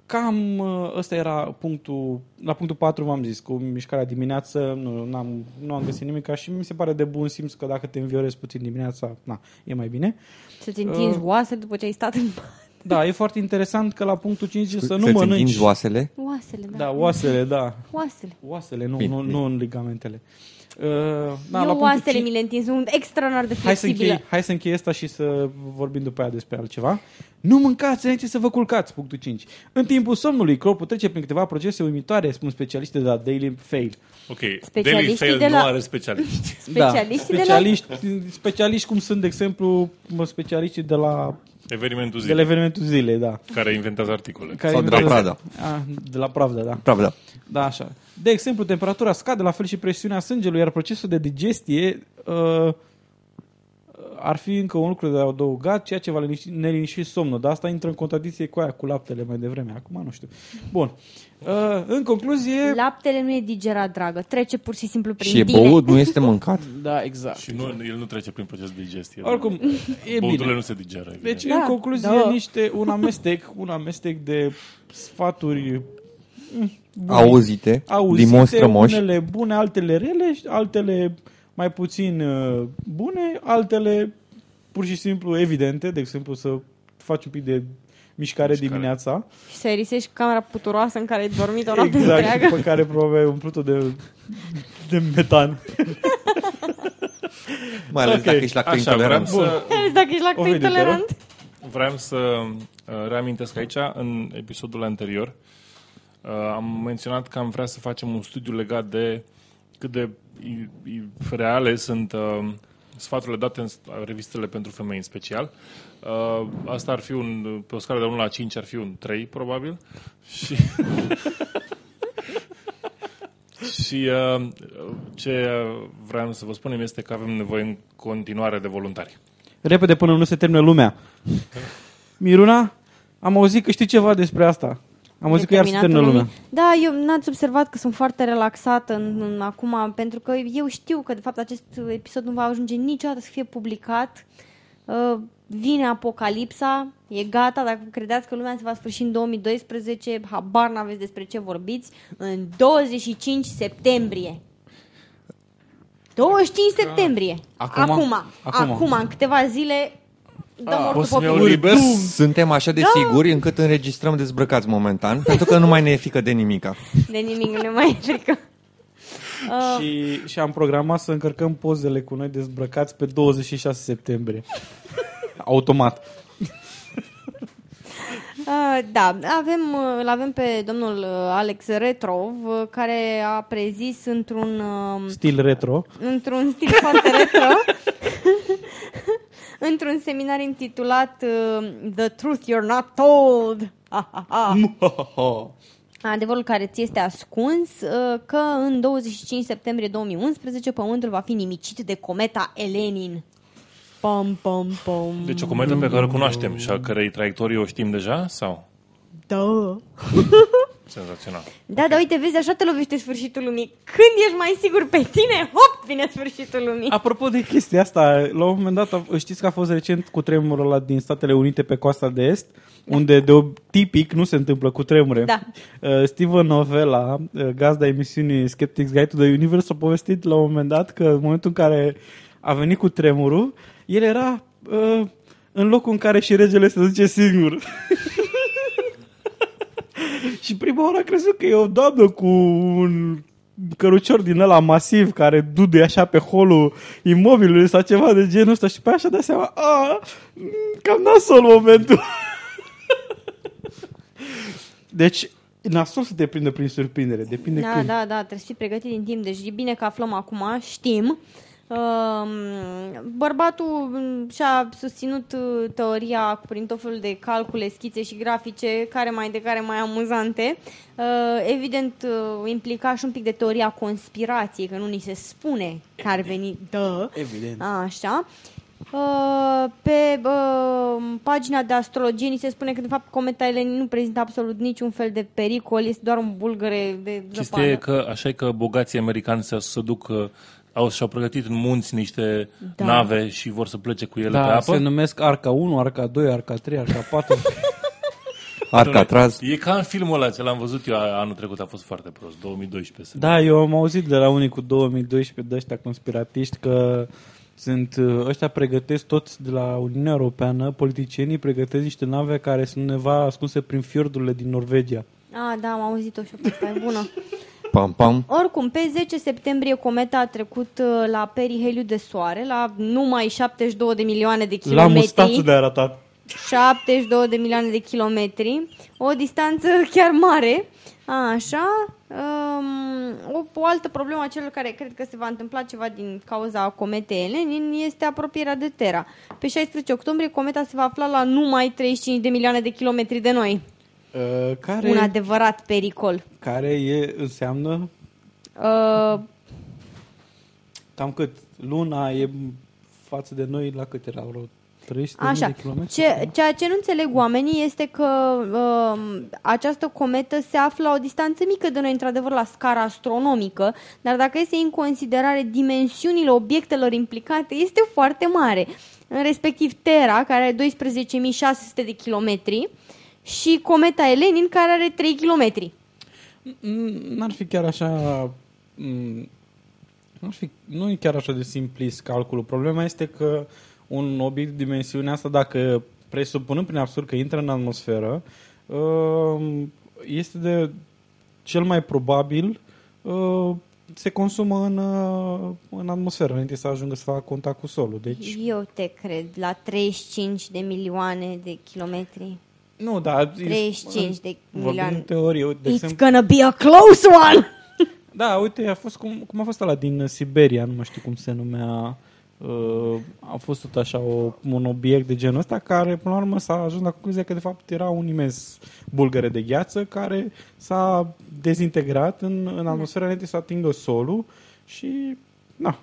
Cam ăsta era punctul, la punctul 4 v-am zis, cu mișcarea dimineață, nu am găsit nimic și mi se pare de bun simț că dacă te înviorezi puțin dimineața, e mai bine. Să-ți întinzi oasele după ce ai stat în pat. Da, e foarte interesant că la punctul 5 să nu mănânci. Să-ți întingi oasele? Oasele, da. Da, oasele, da. Oasele. Oasele, nu în ligamentele. Da, eu oasele mi le întind, sunt extraordinar de flexibilă. Hai să închei asta și să vorbim după aia despre altceva. Nu mâncați înainte să vă culcați, punctul 5. În timpul somnului, corpul trece prin câteva procese uimitoare, spun specialiștii de la Daily Fail. Ok, Daily Fail de la... nu are specialiști. Specialiști cum sunt, de exemplu, specialiștii de la... Evenimentul zilei. De la Evenimentul zilei, da. Care inventează articole. Sau de la Pravda. De la Pravda, da. Pravda. Da, așa. De exemplu, temperatura scade, la fel și presiunea sângelui, iar procesul de digestie ar fi încă un lucru de adăugat, ceea ce va neliniști somnul. Dar asta intră în contradicție cu aia, cu laptele mai devreme. Acum nu știu. Bun. În concluzie... Laptele nu e digerat, dragă. Trece pur și simplu prin tine. Și e băut, nu este mâncat. Da, exact. Și el nu trece prin proces de digestie. Oricum, e bine. Nu se digeră. Evident. Deci, da, în concluzie, un amestec de sfaturi... Bune. Auzite, din monstră moși. Unele bune, altele rele, altele mai puțin bune, altele pur și simplu evidente, de exemplu să faci un pic de mișcare. Dimineața. Și să aerisești camera puturoasă în care ai dormit o noapte întreagă. Exact, pe care probabil ai umplut de metan. Mai ales dacă ești lactose intolerant. Vreau să reamintesc aici, în episodul anterior, am menționat că am vrea să facem un studiu legat de cât de reale sunt sfaturile date în revistele pentru femei în special. Asta ar fi pe o scară de 1 la 5 ar fi un 3 probabil. Și, și ce vreau să vă spunem este că avem nevoie în continuare de voluntari. Repede până nu se termină lumea. Miruna, am auzit că știi ceva despre asta. Am auzit că iar se termină lumea. Da, eu n-ați observat că sunt foarte relaxată acum, pentru că eu știu că, de fapt, acest episod nu va ajunge niciodată să fie publicat. Vine apocalipsa, e gata. Dacă credeți că lumea se va sfârși în 2012, habar n-aveți despre ce vorbiți, în 25 septembrie. 25 septembrie. Acum în câteva zile... Suntem așa de siguri încât înregistrăm dezbrăcați momentan, pentru că nu mai ne e frică de nimica. De nimic nu ne mai e frică. Și am programat să încărcăm pozele cu noi dezbrăcați pe 26 septembrie. Automat. Da, îl avem pe domnul Alex Retrov, care a prezis într-un stil foarte retro. Într-un seminar intitulat The Truth You're Not Told. Adevărul care ți este ascuns, că în 25 septembrie 2011 Pământul va fi nimicit de cometa Elenin. Pam, pam, pam. Deci o cometă pe care o cunoaștem și a cărei traiectorie o știm deja, sau? Da. Senzațional. Da, dar uite, vezi, așa te lovește sfârșitul lumii. Când ești mai sigur pe tine, hop, vine sfârșitul lumii. Apropo de chestia asta, la un moment dat, știți că a fost recent cutremurul ăla din Statele Unite pe coasta de est, unde tipic nu se întâmplă cutremure. Da. Steven Novella, gazda emisiunii Skeptics Guide to the Universe, a povestit la un moment dat că în momentul în care a venit cutremurul, el era în locul în care și regele se duce singur. Și prima oară a crezut că e o doamnă cu un cărucior din ăla masiv care dude așa pe holul imobilului sau ceva de genul ăsta și pe așa dea seama, cam nasol momentul. Deci, nasol să te prindă prin surprindere, depinde când. Da, trebuie să fii pregătit din timp, deci e bine că aflăm acum, știm. Bărbatul și-a susținut teoria prin tot felul de calcule, schițe și grafice, care mai amuzante. Evident, implica și un pic de teoria conspirației, că nu ni se spune că ar veni. Da, evident. Așa. Pe pagina de astrologie ni se spune că de fapt cometa Elenin nu prezintă absolut niciun fel de pericol, este doar un bulgăre de zăpadă. Este că așa e că bogații americani se duc și-au pregătit în munți niște nave și vor să plece cu ele pe apă. Se numesc Arca 1, Arca 2, Arca 3, Arca 4. Arca Traz. E ca în filmul ăla ce l-am văzut eu anul trecut, a fost foarte prost, 2012. Da, eu am auzit de la unii cu 2012 de ăștia conspiratiști că Sunt, ăștia pregătesc toți de la Uniunea Europeană, politicienii pregătesc niște nave care sunt undeva ascunse prin fiordurile din Norvegia. Ah, da, am auzit-o și-o e bună. Pam, pam. Oricum, pe 10 septembrie cometa a trecut la periheliul de soare, la numai 72 de milioane de kilometri. La mustață de arătat. 72 de milioane de kilometri, o distanță chiar mare. Așa, o altă problemă a celor care cred că se va întâmpla ceva din cauza cometei Elenin este apropierea de Terra. Pe 16 octombrie cometa se va afla la numai 35 de milioane de kilometri de noi. Care un adevărat pericol. Care înseamnă? Cam cât? Luna e față de noi la cât era vreo 300 așa. De kilometri? Ceea ce nu înțeleg oamenii este că această cometă se află la o distanță mică de noi, într-adevăr la scara astronomică, dar dacă este în considerare dimensiunile obiectelor implicate, este foarte mare. În respectiv Terra, care are 12.600 de kilometri, și cometa Elenin, care are 3 km. N-ar fi chiar așa... Nu e chiar așa de simplist calculul. Problema este că un obiect de dimensiunea asta, dacă presupunând prin absurd că intră în atmosferă, este de cel mai probabil se consumă în atmosferă, înainte să ajungă să facă contact cu solul. Deci... Eu te cred, la 35 de milioane de kilometri... Nu, dar... 35 de milioane. Teorie, de It's gonna be a close one! Da, uite, a fost cum a fost ăla din Siberia, nu mai știu cum se numea. A fost tot așa un obiect de genul ăsta care, până la urmă, s-a ajuns la concluzia că, de fapt, era un imens bulgăre de gheață care s-a dezintegrat în atmosfera înainte să atingă solul și... Da,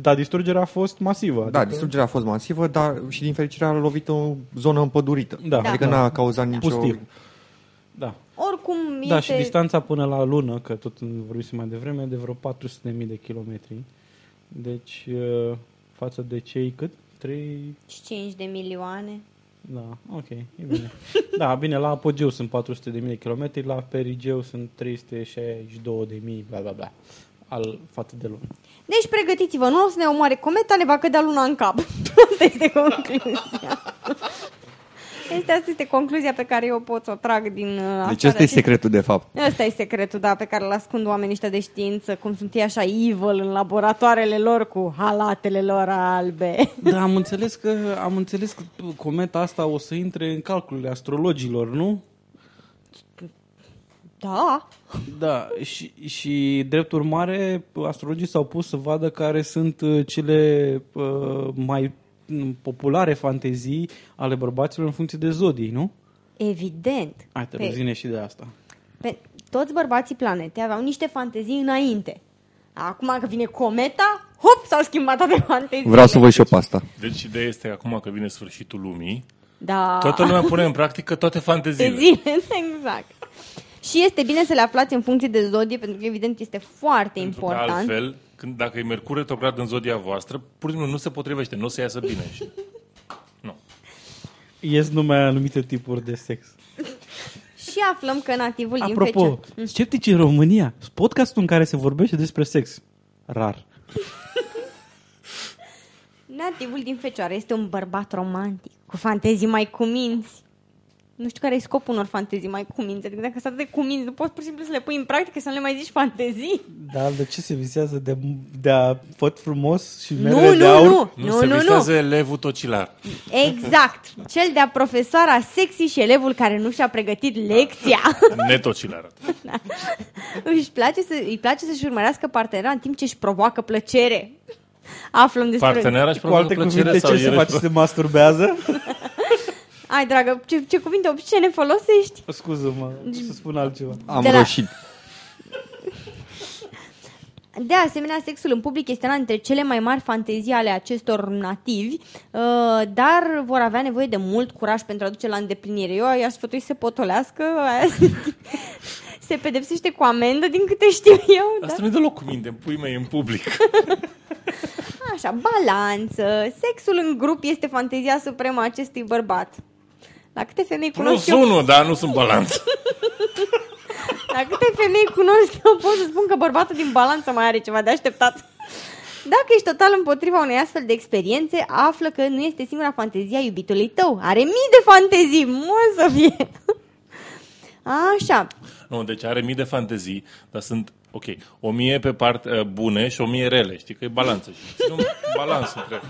dar distrugerea a fost masivă. Adică... Da, distrugerea a fost masivă, dar și din fericire a lovit o zonă împădurită. Da, adică n-a cauzat nicio... Pustiu. Da. Oricum este... Da, și distanța până la Lună, că tot vorbim mai devreme, de vreo 400.000 de kilometri. Deci, față de cei cât? 35 de milioane. Da, ok, e bine. Da, bine, la apogeu sunt 400.000 de kilometri, la perigeu sunt 362.000, bla, bla, bla, față de Lună. Deci pregătiți-vă, nu o să ne omoare cometa, ne va cădea Luna în cap. Asta este concluzia. Asta este concluzia pe care eu pot să o trag din... Deci ăsta e secretul, de fapt. Ăsta e secretul, da, pe care îl ascund oamenii ăștia de știință, cum sunt ei așa evil în laboratoarele lor cu halatele lor albe. Da, am înțeles că cometa asta o să intre în calculele astrologilor, nu? Da. Da, și drept urmare, astrologii s-au pus să vadă care sunt cele mai populare fantezii ale bărbaților în funcție de zodii, nu? Evident. Hai, te răzine și de asta. Toți bărbații planetei aveau niște fantezii înainte. Acum că vine cometa, hop, s-au schimbat toate fanteziile. Vreau să văd și eu pe asta. Deci ideea este că acum că vine sfârșitul lumii, da. Toată lumea pune în practică toate fanteziile. Exact. Și este bine să le aflați în funcție de zodie, pentru că evident este foarte important. Altfel, dacă e Mercur retrograd în zodia voastră, pur și simplu nu se potrivește, nu o să iasă bine. Nu. Ies numai anumite tipuri de sex. Și aflăm că nativul din Fecioară... Apropo, Sceptici în România, podcastul în care se vorbește despre sex. Rar. Nativul din Fecioară este un bărbat romantic, cu fantezii mai cuminți. Nu știu care e scopul unor fantezii mai cuminți. Adică dacă sunt atât de cuminți, nu poți pur și simplu să le pui în practică, să nu le mai zici fantezii. Dar de ce se visează de a făt frumos și mere de aur? Nu, se visează elevul tocilar. Exact. Cel de-a profesoara sexy și elevul care nu și-a pregătit lecția. Netocilar. Da. Îi place să-și urmărească partenera în timp ce își provoacă plăcere. Aflăm despre... Partenera își provoacă plăcere sau... Cu alte cuvinte, ce se face, se masturbează? Ai, dragă, ce cuvinte obicei folosești? Scuză-mă, să spun altceva. Am roșit. De asemenea, sexul în public este una dintre cele mai mari fantezii ale acestor nativi, dar vor avea nevoie de mult curaj pentru a duce la îndeplinire. Eu i-aș sfătui să se potolească, se pedepsește cu amendă, din câte știu eu. Asta nu-i deloc cu minte, pui mai în public. Așa, balanță. Sexul în grup este fantezia supremă a acestui bărbat. La câte femei cunosc eu... Plus unul, dar nu sunt balanță. La câte femei cunosc eu, pot să spun că bărbatul din balanță mai are ceva de așteptat. Dacă ești total împotriva unei astfel de experiențe, află că nu este singura fantezia iubitului tău. Are mii de fantezii, mă să fie. Așa. Nu, deci are mii de fantezii, dar sunt, ok, 1000 pe parte bune și 1000 rele. Știi că e balanță. Ținem balansul, cred.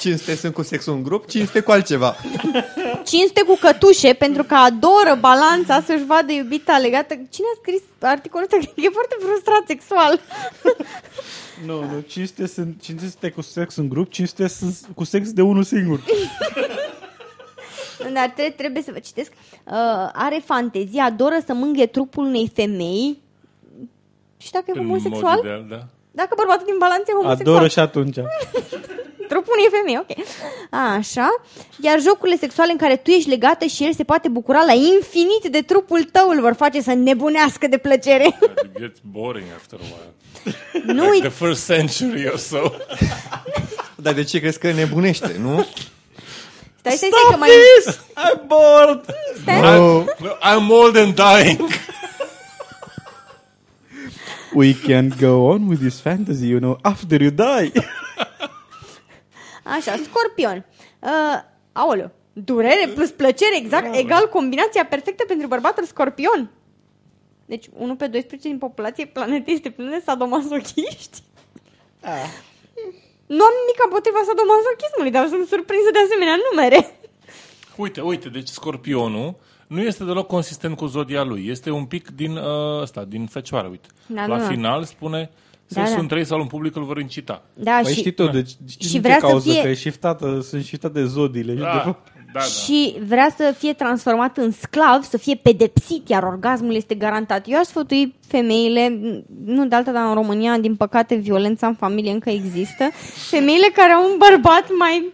500 sunt cu sexul în grup, 500 cu altceva. 500 cu cătușe, pentru că adoră balanța să-și vadă iubita legată. Cine a scris articolul ăsta? E foarte frustrat sexual. Nu, 500 cu sex în grup, 500 cu sex de unul singur. Dar trebuie să vă citesc. Are fantezie, adoră să mânghe trupul unei femei. Și dacă e homosexual? Ideal, da. Dacă bărbatul din balanță e homosexual? Adoră și atunci. Trupul unei femei, ok. Așa. Iar jocurile sexuale în care tu ești legată și el se poate bucura la infinit de trupul tău, îl vor face să nebunească de plăcere. It gets boring after a while. Nu like the first century or so. Dar de ce crezi că nebunește, nu? Stai, stop this! I'm bored! I'm old and dying. We can't go on with this fantasy, you know, after you die. Așa, Scorpion. Aoleu, durere plus plăcere, exact, egal, combinația perfectă pentru bărbatul Scorpion. Deci, 1 pe 12 din populație planetei este plină de sadomasochiști. Nu am nimic împotriva sadomasochismului, dar sunt surprinsă de asemenea numere. Uite, deci Scorpionul nu este deloc consistent cu zodia lui. Este un pic din ăsta, din Fecioară, uite. Da, la final spune... Sexul 3 sau în public îl vor incita. Da, păi și știi tot, deci și vrea să fie... că e șiftată, sunt șiftate zodiile. Da. Și vrea să fie transformat în sclav, să fie pedepsit, iar orgasmul este garantat. Eu aș sfătui femeile, nu de alta, dar în România, din păcate, violența în familie încă există. Femeile care au un bărbat mai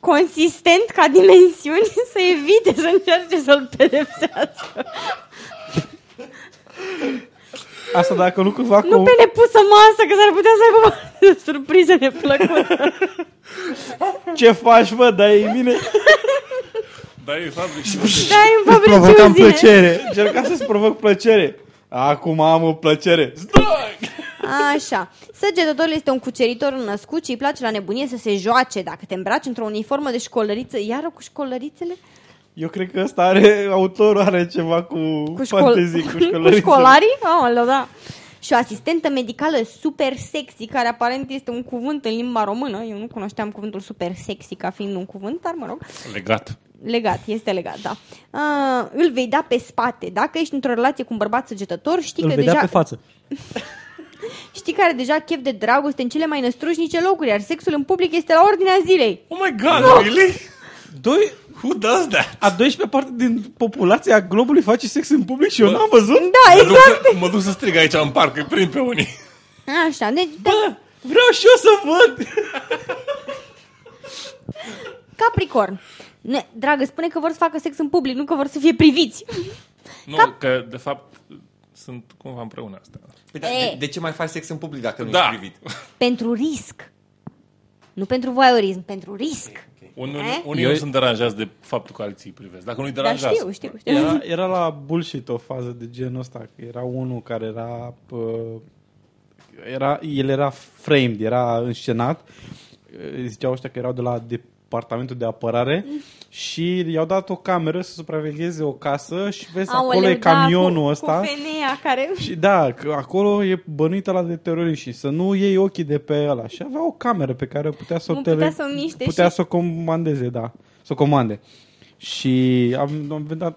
consistent ca dimensiuni să evite să încerce să-l pedepsească. Asta dacă nu cumva... Nu pe nepusă masă, că s-ar putea să aibă surprize neplăcută. Ce faci, bă? Dai-i mine? Dai-i fabriciuzine. Provocam plăcere. Încercam să-ți provoc plăcere. Acum am o plăcere. Stoc! Așa. Săgetătorul este un cuceritor născut și îi place la nebunie să se joace. Dacă te îmbraci într-o uniformă de școlăriță, iară cu școlărițele... Eu cred că ăsta are, autorul are ceva cu fantezii, cu școlărițele. Cu școlarii? Aoleu, da. Și o asistentă medicală super sexy, care aparent este un cuvânt în limba română. Eu nu cunoșteam cuvântul super sexy ca fiind un cuvânt, dar mă rog. Legat, este legat, da. Îl vei da pe spate. Dacă ești într-o relație cu un bărbat săgetător, știi că deja... Îl vei da pe față. Știi că are deja chef de dragoste în cele mai năstrușnice locuri, iar sexul în public este la ordinea zilei. Oh my God, no! Really? Who does that? A 12-a parte din populația globului face sex în public și eu n-am văzut? Da, exact! Mă duc să strig aici în parc, îi prind pe unii. Așa, deci... Bă, vreau și eu să văd! Capricorn. Dragă, spune că vor să facă sex în public, nu că vor să fie priviți. Nu, că de fapt sunt cumva împreună asta. Păi, dar de ce mai faci sex în public dacă nu ești privit? Pentru risc. Nu pentru voyeurism, pentru risc. Unii nu sunt deranjați de faptul că alții îi privesc. Dacă nu-i deranjați... Știu. Era la bullshit o fază de genul ăsta. Era unul care el era framed, era înscenat. Ziceau ăștia că erau de la departamentul de apărare și i-au dat o cameră să supravegheze o casă și vezi, acolo e camionul ăsta. Cu femeia care... Și da, acolo e bănuită la de teroriști și să nu iei ochii de pe ăla. Și avea o cameră pe care putea să o comandeze, da. Să o comande. Și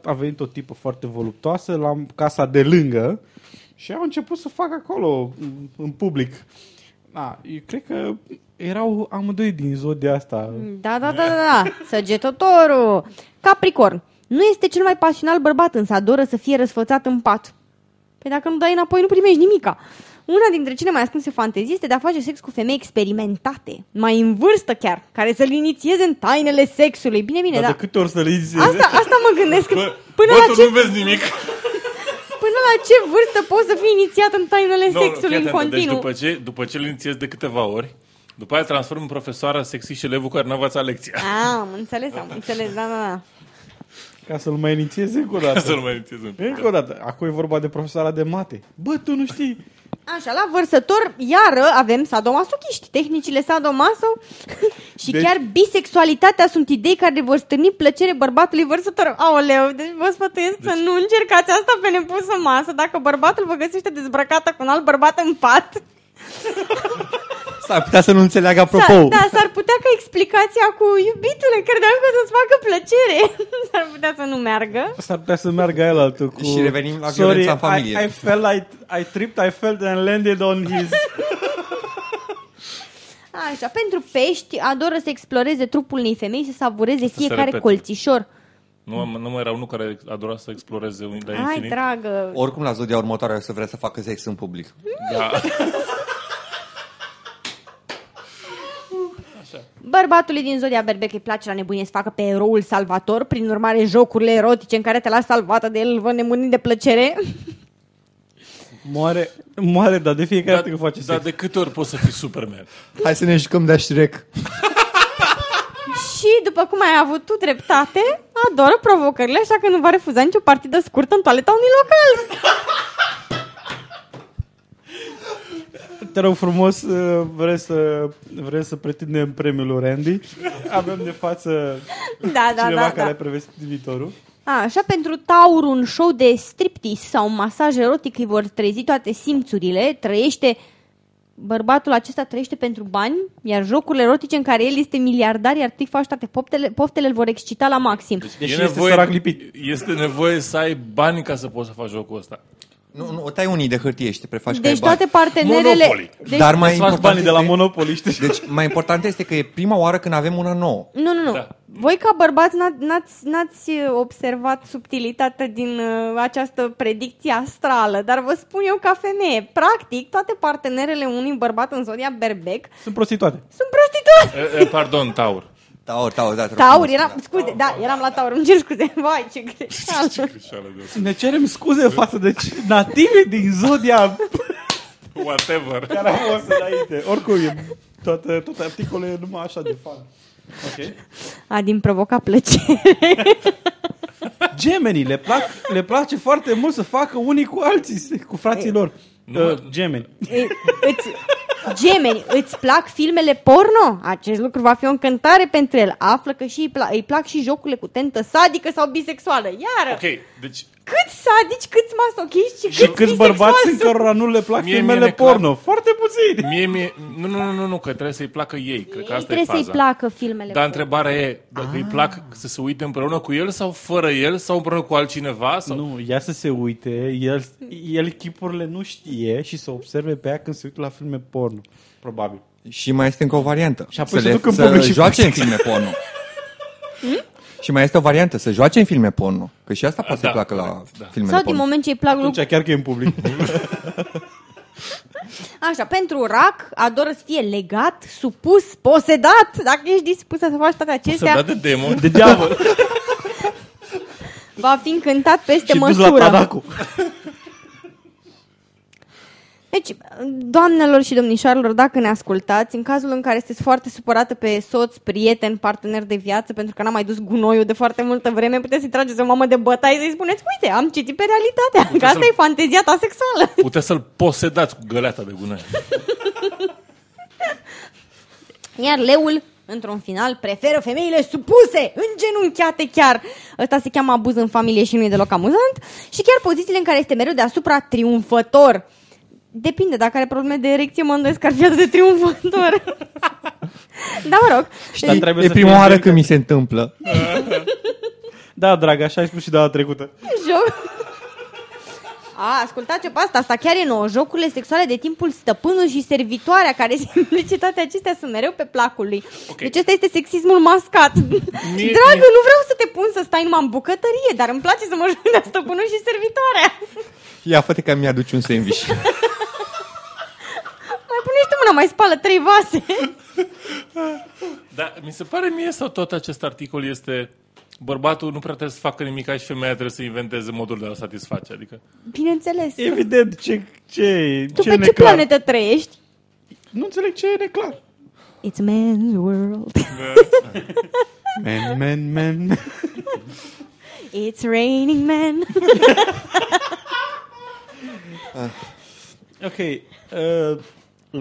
a venit o tipă foarte voluptoasă la casa de lângă și au început să facă acolo în public. Da, eu cred că erau amândoi din zodia asta. Da. Săgetătorul. Capricorn. Nu este cel mai pasional bărbat, însă adoră să fie răsfățat în pat. Păi dacă nu dai înapoi, nu primești nimica. Una dintre cele mai ascunse fantezii este de a face sex cu femei experimentate, mai în vârstă chiar, care să-l inițieze în tainele sexului. Bine, dar... de câte ori să-l inițieze? Asta mă gândesc. Nu vezi nimic. Până la ce vârstă poți să fii inițiat în tainele sexului în continuu? Deci după ce îl inițiezi de câteva ori, după aia transform în profesoară sexy și elevul care n-a învățat lecția. Am înțeles, da. Ca să-l mai inițiez încă o dată. Acum e vorba de profesoara de mate. Bă, tu nu știi. Așa, la vărsător, iară, avem sadomasochiști, tehnicile sadomaso și deci... chiar bisexualitatea sunt idei care vor stârni plăcere bărbatului vărsător. Aoleu, deci vă sfătuiesc deci... să nu încercați asta pe nepusă masă, dacă bărbatul vă găsește dezbrăcată cu un alt bărbat în pat. S-ar putea să nu înțeleagă apropo. Da, s-ar putea ca explicația cu iubitule, credeam că o să-ți facă plăcere. S-ar putea să nu meargă. S-ar putea să meargă el altul cu... Și revenim la violența în familie. Sorry, I tripped, I fell and landed on his... Așa, pentru pești, adoră să exploreze trupul unei femei și să savureze fiecare colțișor. Nu mai era unul care adora să exploreze unii infinit. Hai, dragă! Oricum, la zodia următoare o să vrea să facă sex în public. Da. Bărbatului din zodia berbec îi place la nebunie să facă pe eroul salvator, prin urmare jocurile erotice în care te lași salvată de el vă nemuni de plăcere. Moare, dar de fiecare dată când face sex. Dar de câte ori poți să fii Superman? Hai să ne jucăm de Shrek. Și după cum ai avut tu dreptate, adoră provocările, așa că nu va refuza nicio partidă scurtă în toaleta unui local. Te rog frumos, vrei să pretindem premiul Randy. Avem de față cineva care a prevestit viitorul. Așa, pentru Taur, un show de striptease sau masaj erotic îi vor trezi toate simțurile. Bărbatul acesta trăiește pentru bani, iar jocurile erotice în care el este miliardar, iar tricfași toate poftele îl vor excita la maxim. Deci este nevoie să ai bani ca să poți să faci jocul ăsta. Nu, tai unii de hârtie și te prefaci că ai bani. Deci toate partenerele... Dar mai important banii de la Monopoly, știi? Deci mai important este că e prima oară când avem una nouă. Nu. Da. Voi ca bărbați n-ați observat subtilitatea din această predicție astrală, dar vă spun eu ca femeie, practic toate partenerele unui bărbat în zodia berbec... Sunt prostituate! Pardon, Taur, da. Eram la Taur, îmi cer scuze. Vai, ce greșeală. Ne cerem scuze față de native din zodia whatever. Care am fost înainte. Oricum, toate articolele numai așa de fan. Okay. A, din provoca plăcere. Gemenii, le place foarte mult să facă unii cu alții, cu frații lor. Gemeni. Gemeni, îți plac filmele porno? Acest lucru va fi o încântare pentru el. Află că și îi plac și jocurile cu tentă sadică sau bisexuală. Iară! Okay, deci... Câți sadici, câți masochiști și câți bărbați în cărora nu le plac filmele porno? Foarte puțin! Nu, că trebuie să-i placă ei. Cred că asta trebuie e faza. Să-i placă filmele porno. Dar întrebarea e dacă îi plac să se uite împreună cu el sau fără el sau împreună cu altcineva? Sau... Nu, ea să se uite, el chipurile nu știe și să observe pe ea când se uită la filme porno. Probabil. Și mai este încă o variantă. Și apoi să joace în filme porno. Și mai este o variantă, să joace în filme porno. Că și asta poate să-i placă la filme porno. Sau din moment ce îi plac... Atunci chiar că e în public. Așa, pentru rac, adoră să fie legat, supus, posedat. Dacă ești dispus să faci toate acestea... Posedat de demon. De diavol. Va fi încântat peste măsură. Și dus la panacu. Deci, doamnelor și domnișoarelor, dacă ne ascultați, în cazul în care sunteți foarte supărată pe soț, prieten, partener de viață, pentru că n-a mai dus gunoiul de foarte multă vreme, puteți să-i trageți o mamă de bătaie și să-i spuneți, uite, am citit pe realitatea, că asta e fantezia ta sexuală. Puteți să-l posedați cu găleata de gunoi. Iar leul, într-un final, preferă femeile supuse, îngenunchiate chiar. Ăsta se cheamă abuz în familie și nu e deloc amuzant. Și chiar pozițiile în care este mereu deasupra triumfător. Depinde, dacă are probleme de erecție, mă îndoiesc că ar fi atât de triumfător. Da, mă rog. E prima oară când mi se întâmplă. Da, dragă, așa ai spus și data trecută. Ascultați-o pe asta chiar e nouă. Jocurile sexuale de timpul stăpânului și servitoarea, care simplice toate acestea, sunt mereu pe placul lui. Okay. Deci ăsta este sexismul mascat. Dragă, nu vreau să te pun să stai numai în bucătărie, dar îmi place să mă joc de stăpânul și servitoarea. Ia, fă-te că mi-aduci un sandwich. Mai pune-și tu mâna, mai spală 3 vase. Da, mi se pare mie sau tot acest articol este... Bărbatul nu prea trebuie să facă nimic, și femeia trebuie să inventeze modul de a satisface, adică... Bineînțeles. Evident, ce tu ce pe neclar? Ce planetă trăiești? Nu înțeleg ce e neclar. It's man's world. Man. It's raining men. Ok.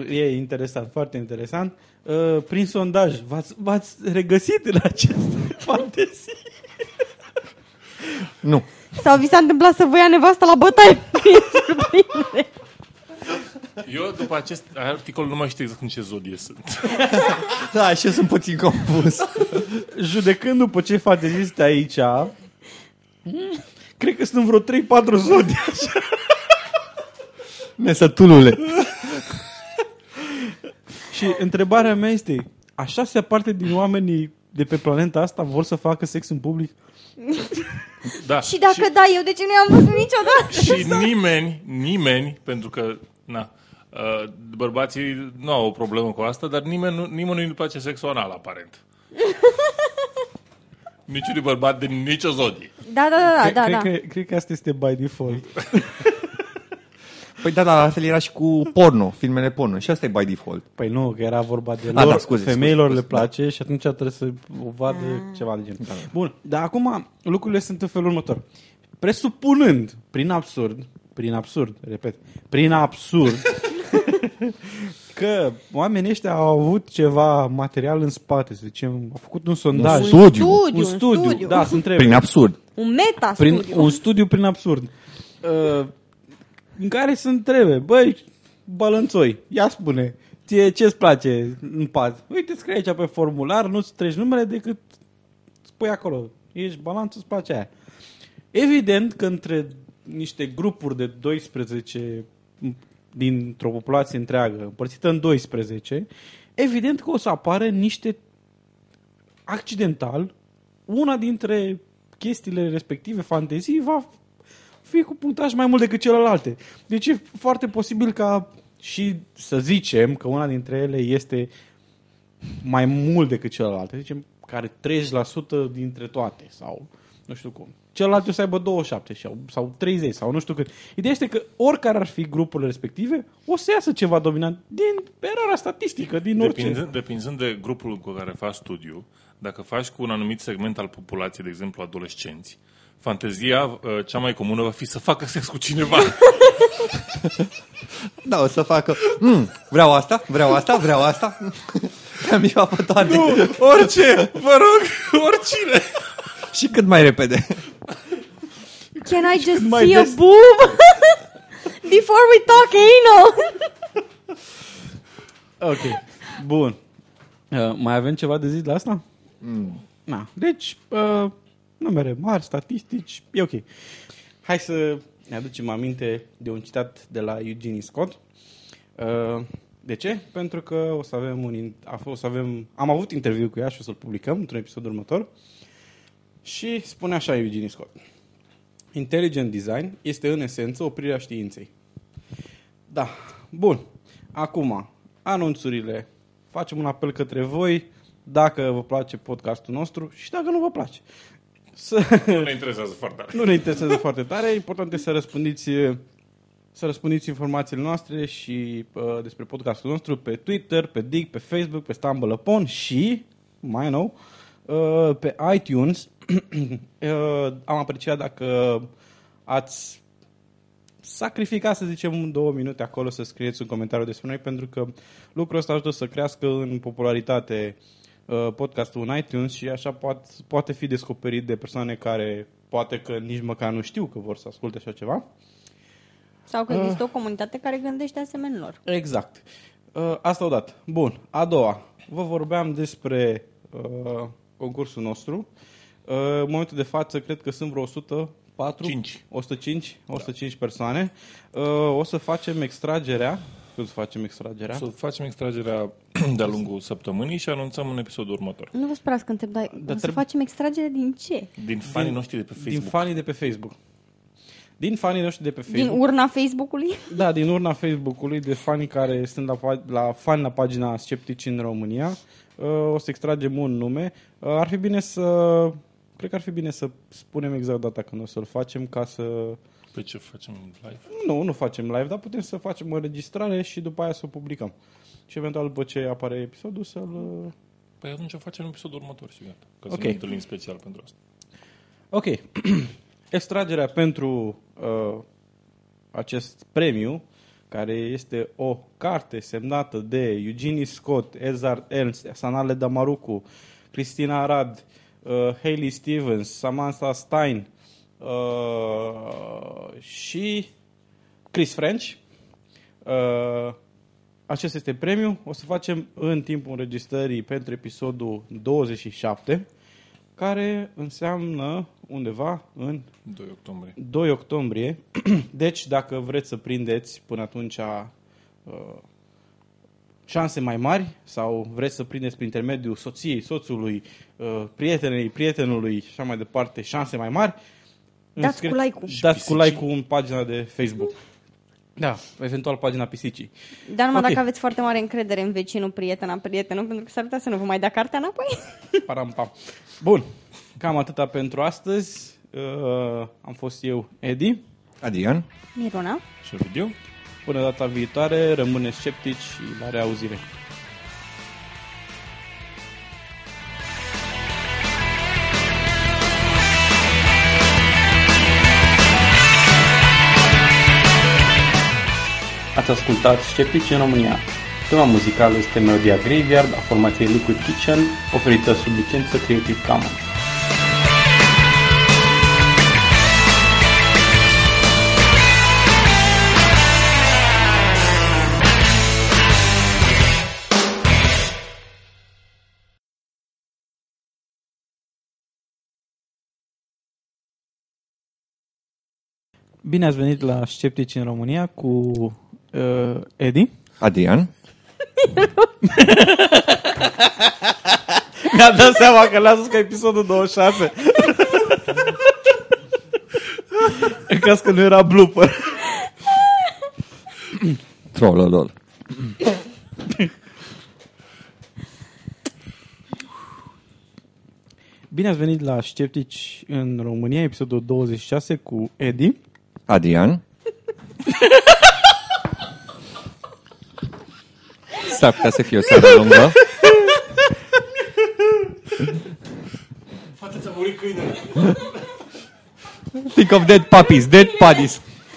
E interesant, foarte interesant. Prin sondaj, v-ați regăsit în această fantezie? Nu. Sau vi s-a întâmplat să vă ia nevasta la bătaie? Eu, după acest articol, nu mai știu exact în ce zodie sunt. Da, și eu sunt puțin confuz. Judecând după ce fanteziste aici, cred că sunt vreo 3-4 zodii așa. Nesătulule. Și întrebarea mea este, așa se aparte din oamenii de pe planeta asta vor să facă sex în public? Da. Și dacă și... da, eu de ce nu i-am văzut niciodată? Și nimeni, pentru că, na, bărbații nu au o problemă cu asta, dar nimeni nu-i place sexul anal, aparent. Niciunui bărbat din nicio zodie. Da. Cred că asta este by default. Păi da, dar altfel era și cu porno, filmele porno. Și asta e by default. Păi nu, că era vorba de lor, femeilor le place, da. Și atunci trebuie să o vadă ceva de genul. Da. Bun, dar acum lucrurile sunt în felul următor. Presupunând, prin absurd, că oamenii ăștia au avut ceva material în spate, să zicem, au făcut un sondaj. Un studiu. Da, se întreabă. Prin absurd. Un meta-studiu. Un studiu prin absurd. În care se întrebe, băi, Balănțoi, ia spune, ție ce-ți place în pat? Uite, scrie aici pe formular, nu-ți treci numele decât spui acolo. Ești Balanț, îți place aia. Evident că între niște grupuri de 12 dintr-o populație întreagă, împărțită în 12, evident că o să apară niște accidental, una dintre chestiile respective, fantezii, va fie cu punctaj mai mult decât celelalte. Deci e foarte posibil ca și să zicem că una dintre ele este mai mult decât celelalte. Zicem care 30% dintre toate sau nu știu cum. Celelalte o să aibă 27 sau 30 sau nu știu cât. Ideea este că oricare ar fi grupurile respective, o să iasă ceva dominant din erarea statistică, din orice. Depinzând de grupul cu care faci studiu, dacă faci cu un anumit segment al populației, de exemplu adolescenți, fantezia cea mai comună va fi să facă sex cu cineva. Da, o să facă vreau asta. Mi-a făcut toate. Nu, orice, vă rog, oricine. Și cât mai repede. Can I just see a boob? Before we talk anal. Ok, bun. Mai avem ceva de zis la asta? Na, deci... numere mari, statistici, e ok. Hai să ne aducem aminte de un citat de la Eugenie Scott. De ce? Pentru că am avut interviu cu ea și o să-l publicăm într-un episod următor. Și spune așa Eugenie Scott. Intelligent design este în esență oprirea științei. Da, bun. Acum, anunțurile. Facem un apel către voi dacă vă place podcastul nostru și dacă nu vă place. Nu ne interesează foarte tare. E important să răspândiți informațiile noastre și despre podcastul nostru pe Twitter, pe Dig, pe Facebook, pe Stumble Upon și mai nou pe iTunes. Am apreciat dacă ați sacrificat, să zicem, 2 minute acolo să scrieți un comentariu despre noi, pentru că lucrul ăsta ajută să crească în popularitate podcastul în iTunes și așa poate fi descoperit de persoane care poate că nici măcar nu știu că vor să asculte așa ceva. Sau că există o comunitate care gândește asemenilor. Exact. Asta odată. Bun. A doua. Vă vorbeam despre concursul nostru. În momentul de față cred că sunt vreo 105 persoane. O să facem extragerea. Să facem extragerea de-a lungul săptămânii și anunțăm în episodul următor. Nu vă sperați că întreb, dar să facem extragerea din ce? Din fanii noștri de pe Facebook. Din urna Facebook-ului? Da, din urna Facebook-ului de fanii care sunt la pagina Sceptici în România. O să extragem un nume. Cred că ar fi bine să spunem exact data când o să-l facem ca să... Pe ce facem live? Nu facem live, dar putem să facem o înregistrare și după aia să o publicăm. Și eventual după ce apare episodul să-l... Păi atunci facem episodul următor, sigur. Ca să ne întâlnim special pentru asta. Ok. Extragerea pentru acest premiu care este o carte semnată de Eugenie Scott, Edzard Ernst, Sonale Damarucu, Cristina Arad, Hayley Stevens, Samantha Stein și Chris French. Acesta este premiul. O să facem în timpul înregistrării pentru episodul 27, care înseamnă undeva în 2 octombrie. Deci, dacă vreți să prindeți până atunci șanse mai mari sau vreți să prindeți prin intermediul soției, soțului, prietenei, prietenului și așa mai departe, șanse mai mari, dați cu like-ul. Dați cu like-ul în pagina de Facebook. Da, eventual pagina pisicii. Dar numai okay, dacă aveți foarte mare încredere în vecinul, prietena, prietenul, pentru că s-ar putea să nu vă mai dea cartea înapoi. Param, pam. Bun, cam atâta pentru astăzi. Am fost eu, Edi, Adrian, Miruna și Rudiu. Până data viitoare, rămâneți sceptici și la reauzire. Ați ascultat Sceptici în România. Tema muzicală este melodia Graveyard a formației Liquid Kitchen, oferită sub licență Creative Commons. Bine ați venit la Sceptici în România cu Edi, Adrian. Mi-am dat seama că le-a zis ca episodul 26. În caz că nu era blooper. Trollolol. Bine ați venit la Sceptici în România, episodul 26 cu Edi, Adrian. S-ar putea să fie o seară lungă. Fata, ți-a murit câinele. Think of dead puppies, dead puppies.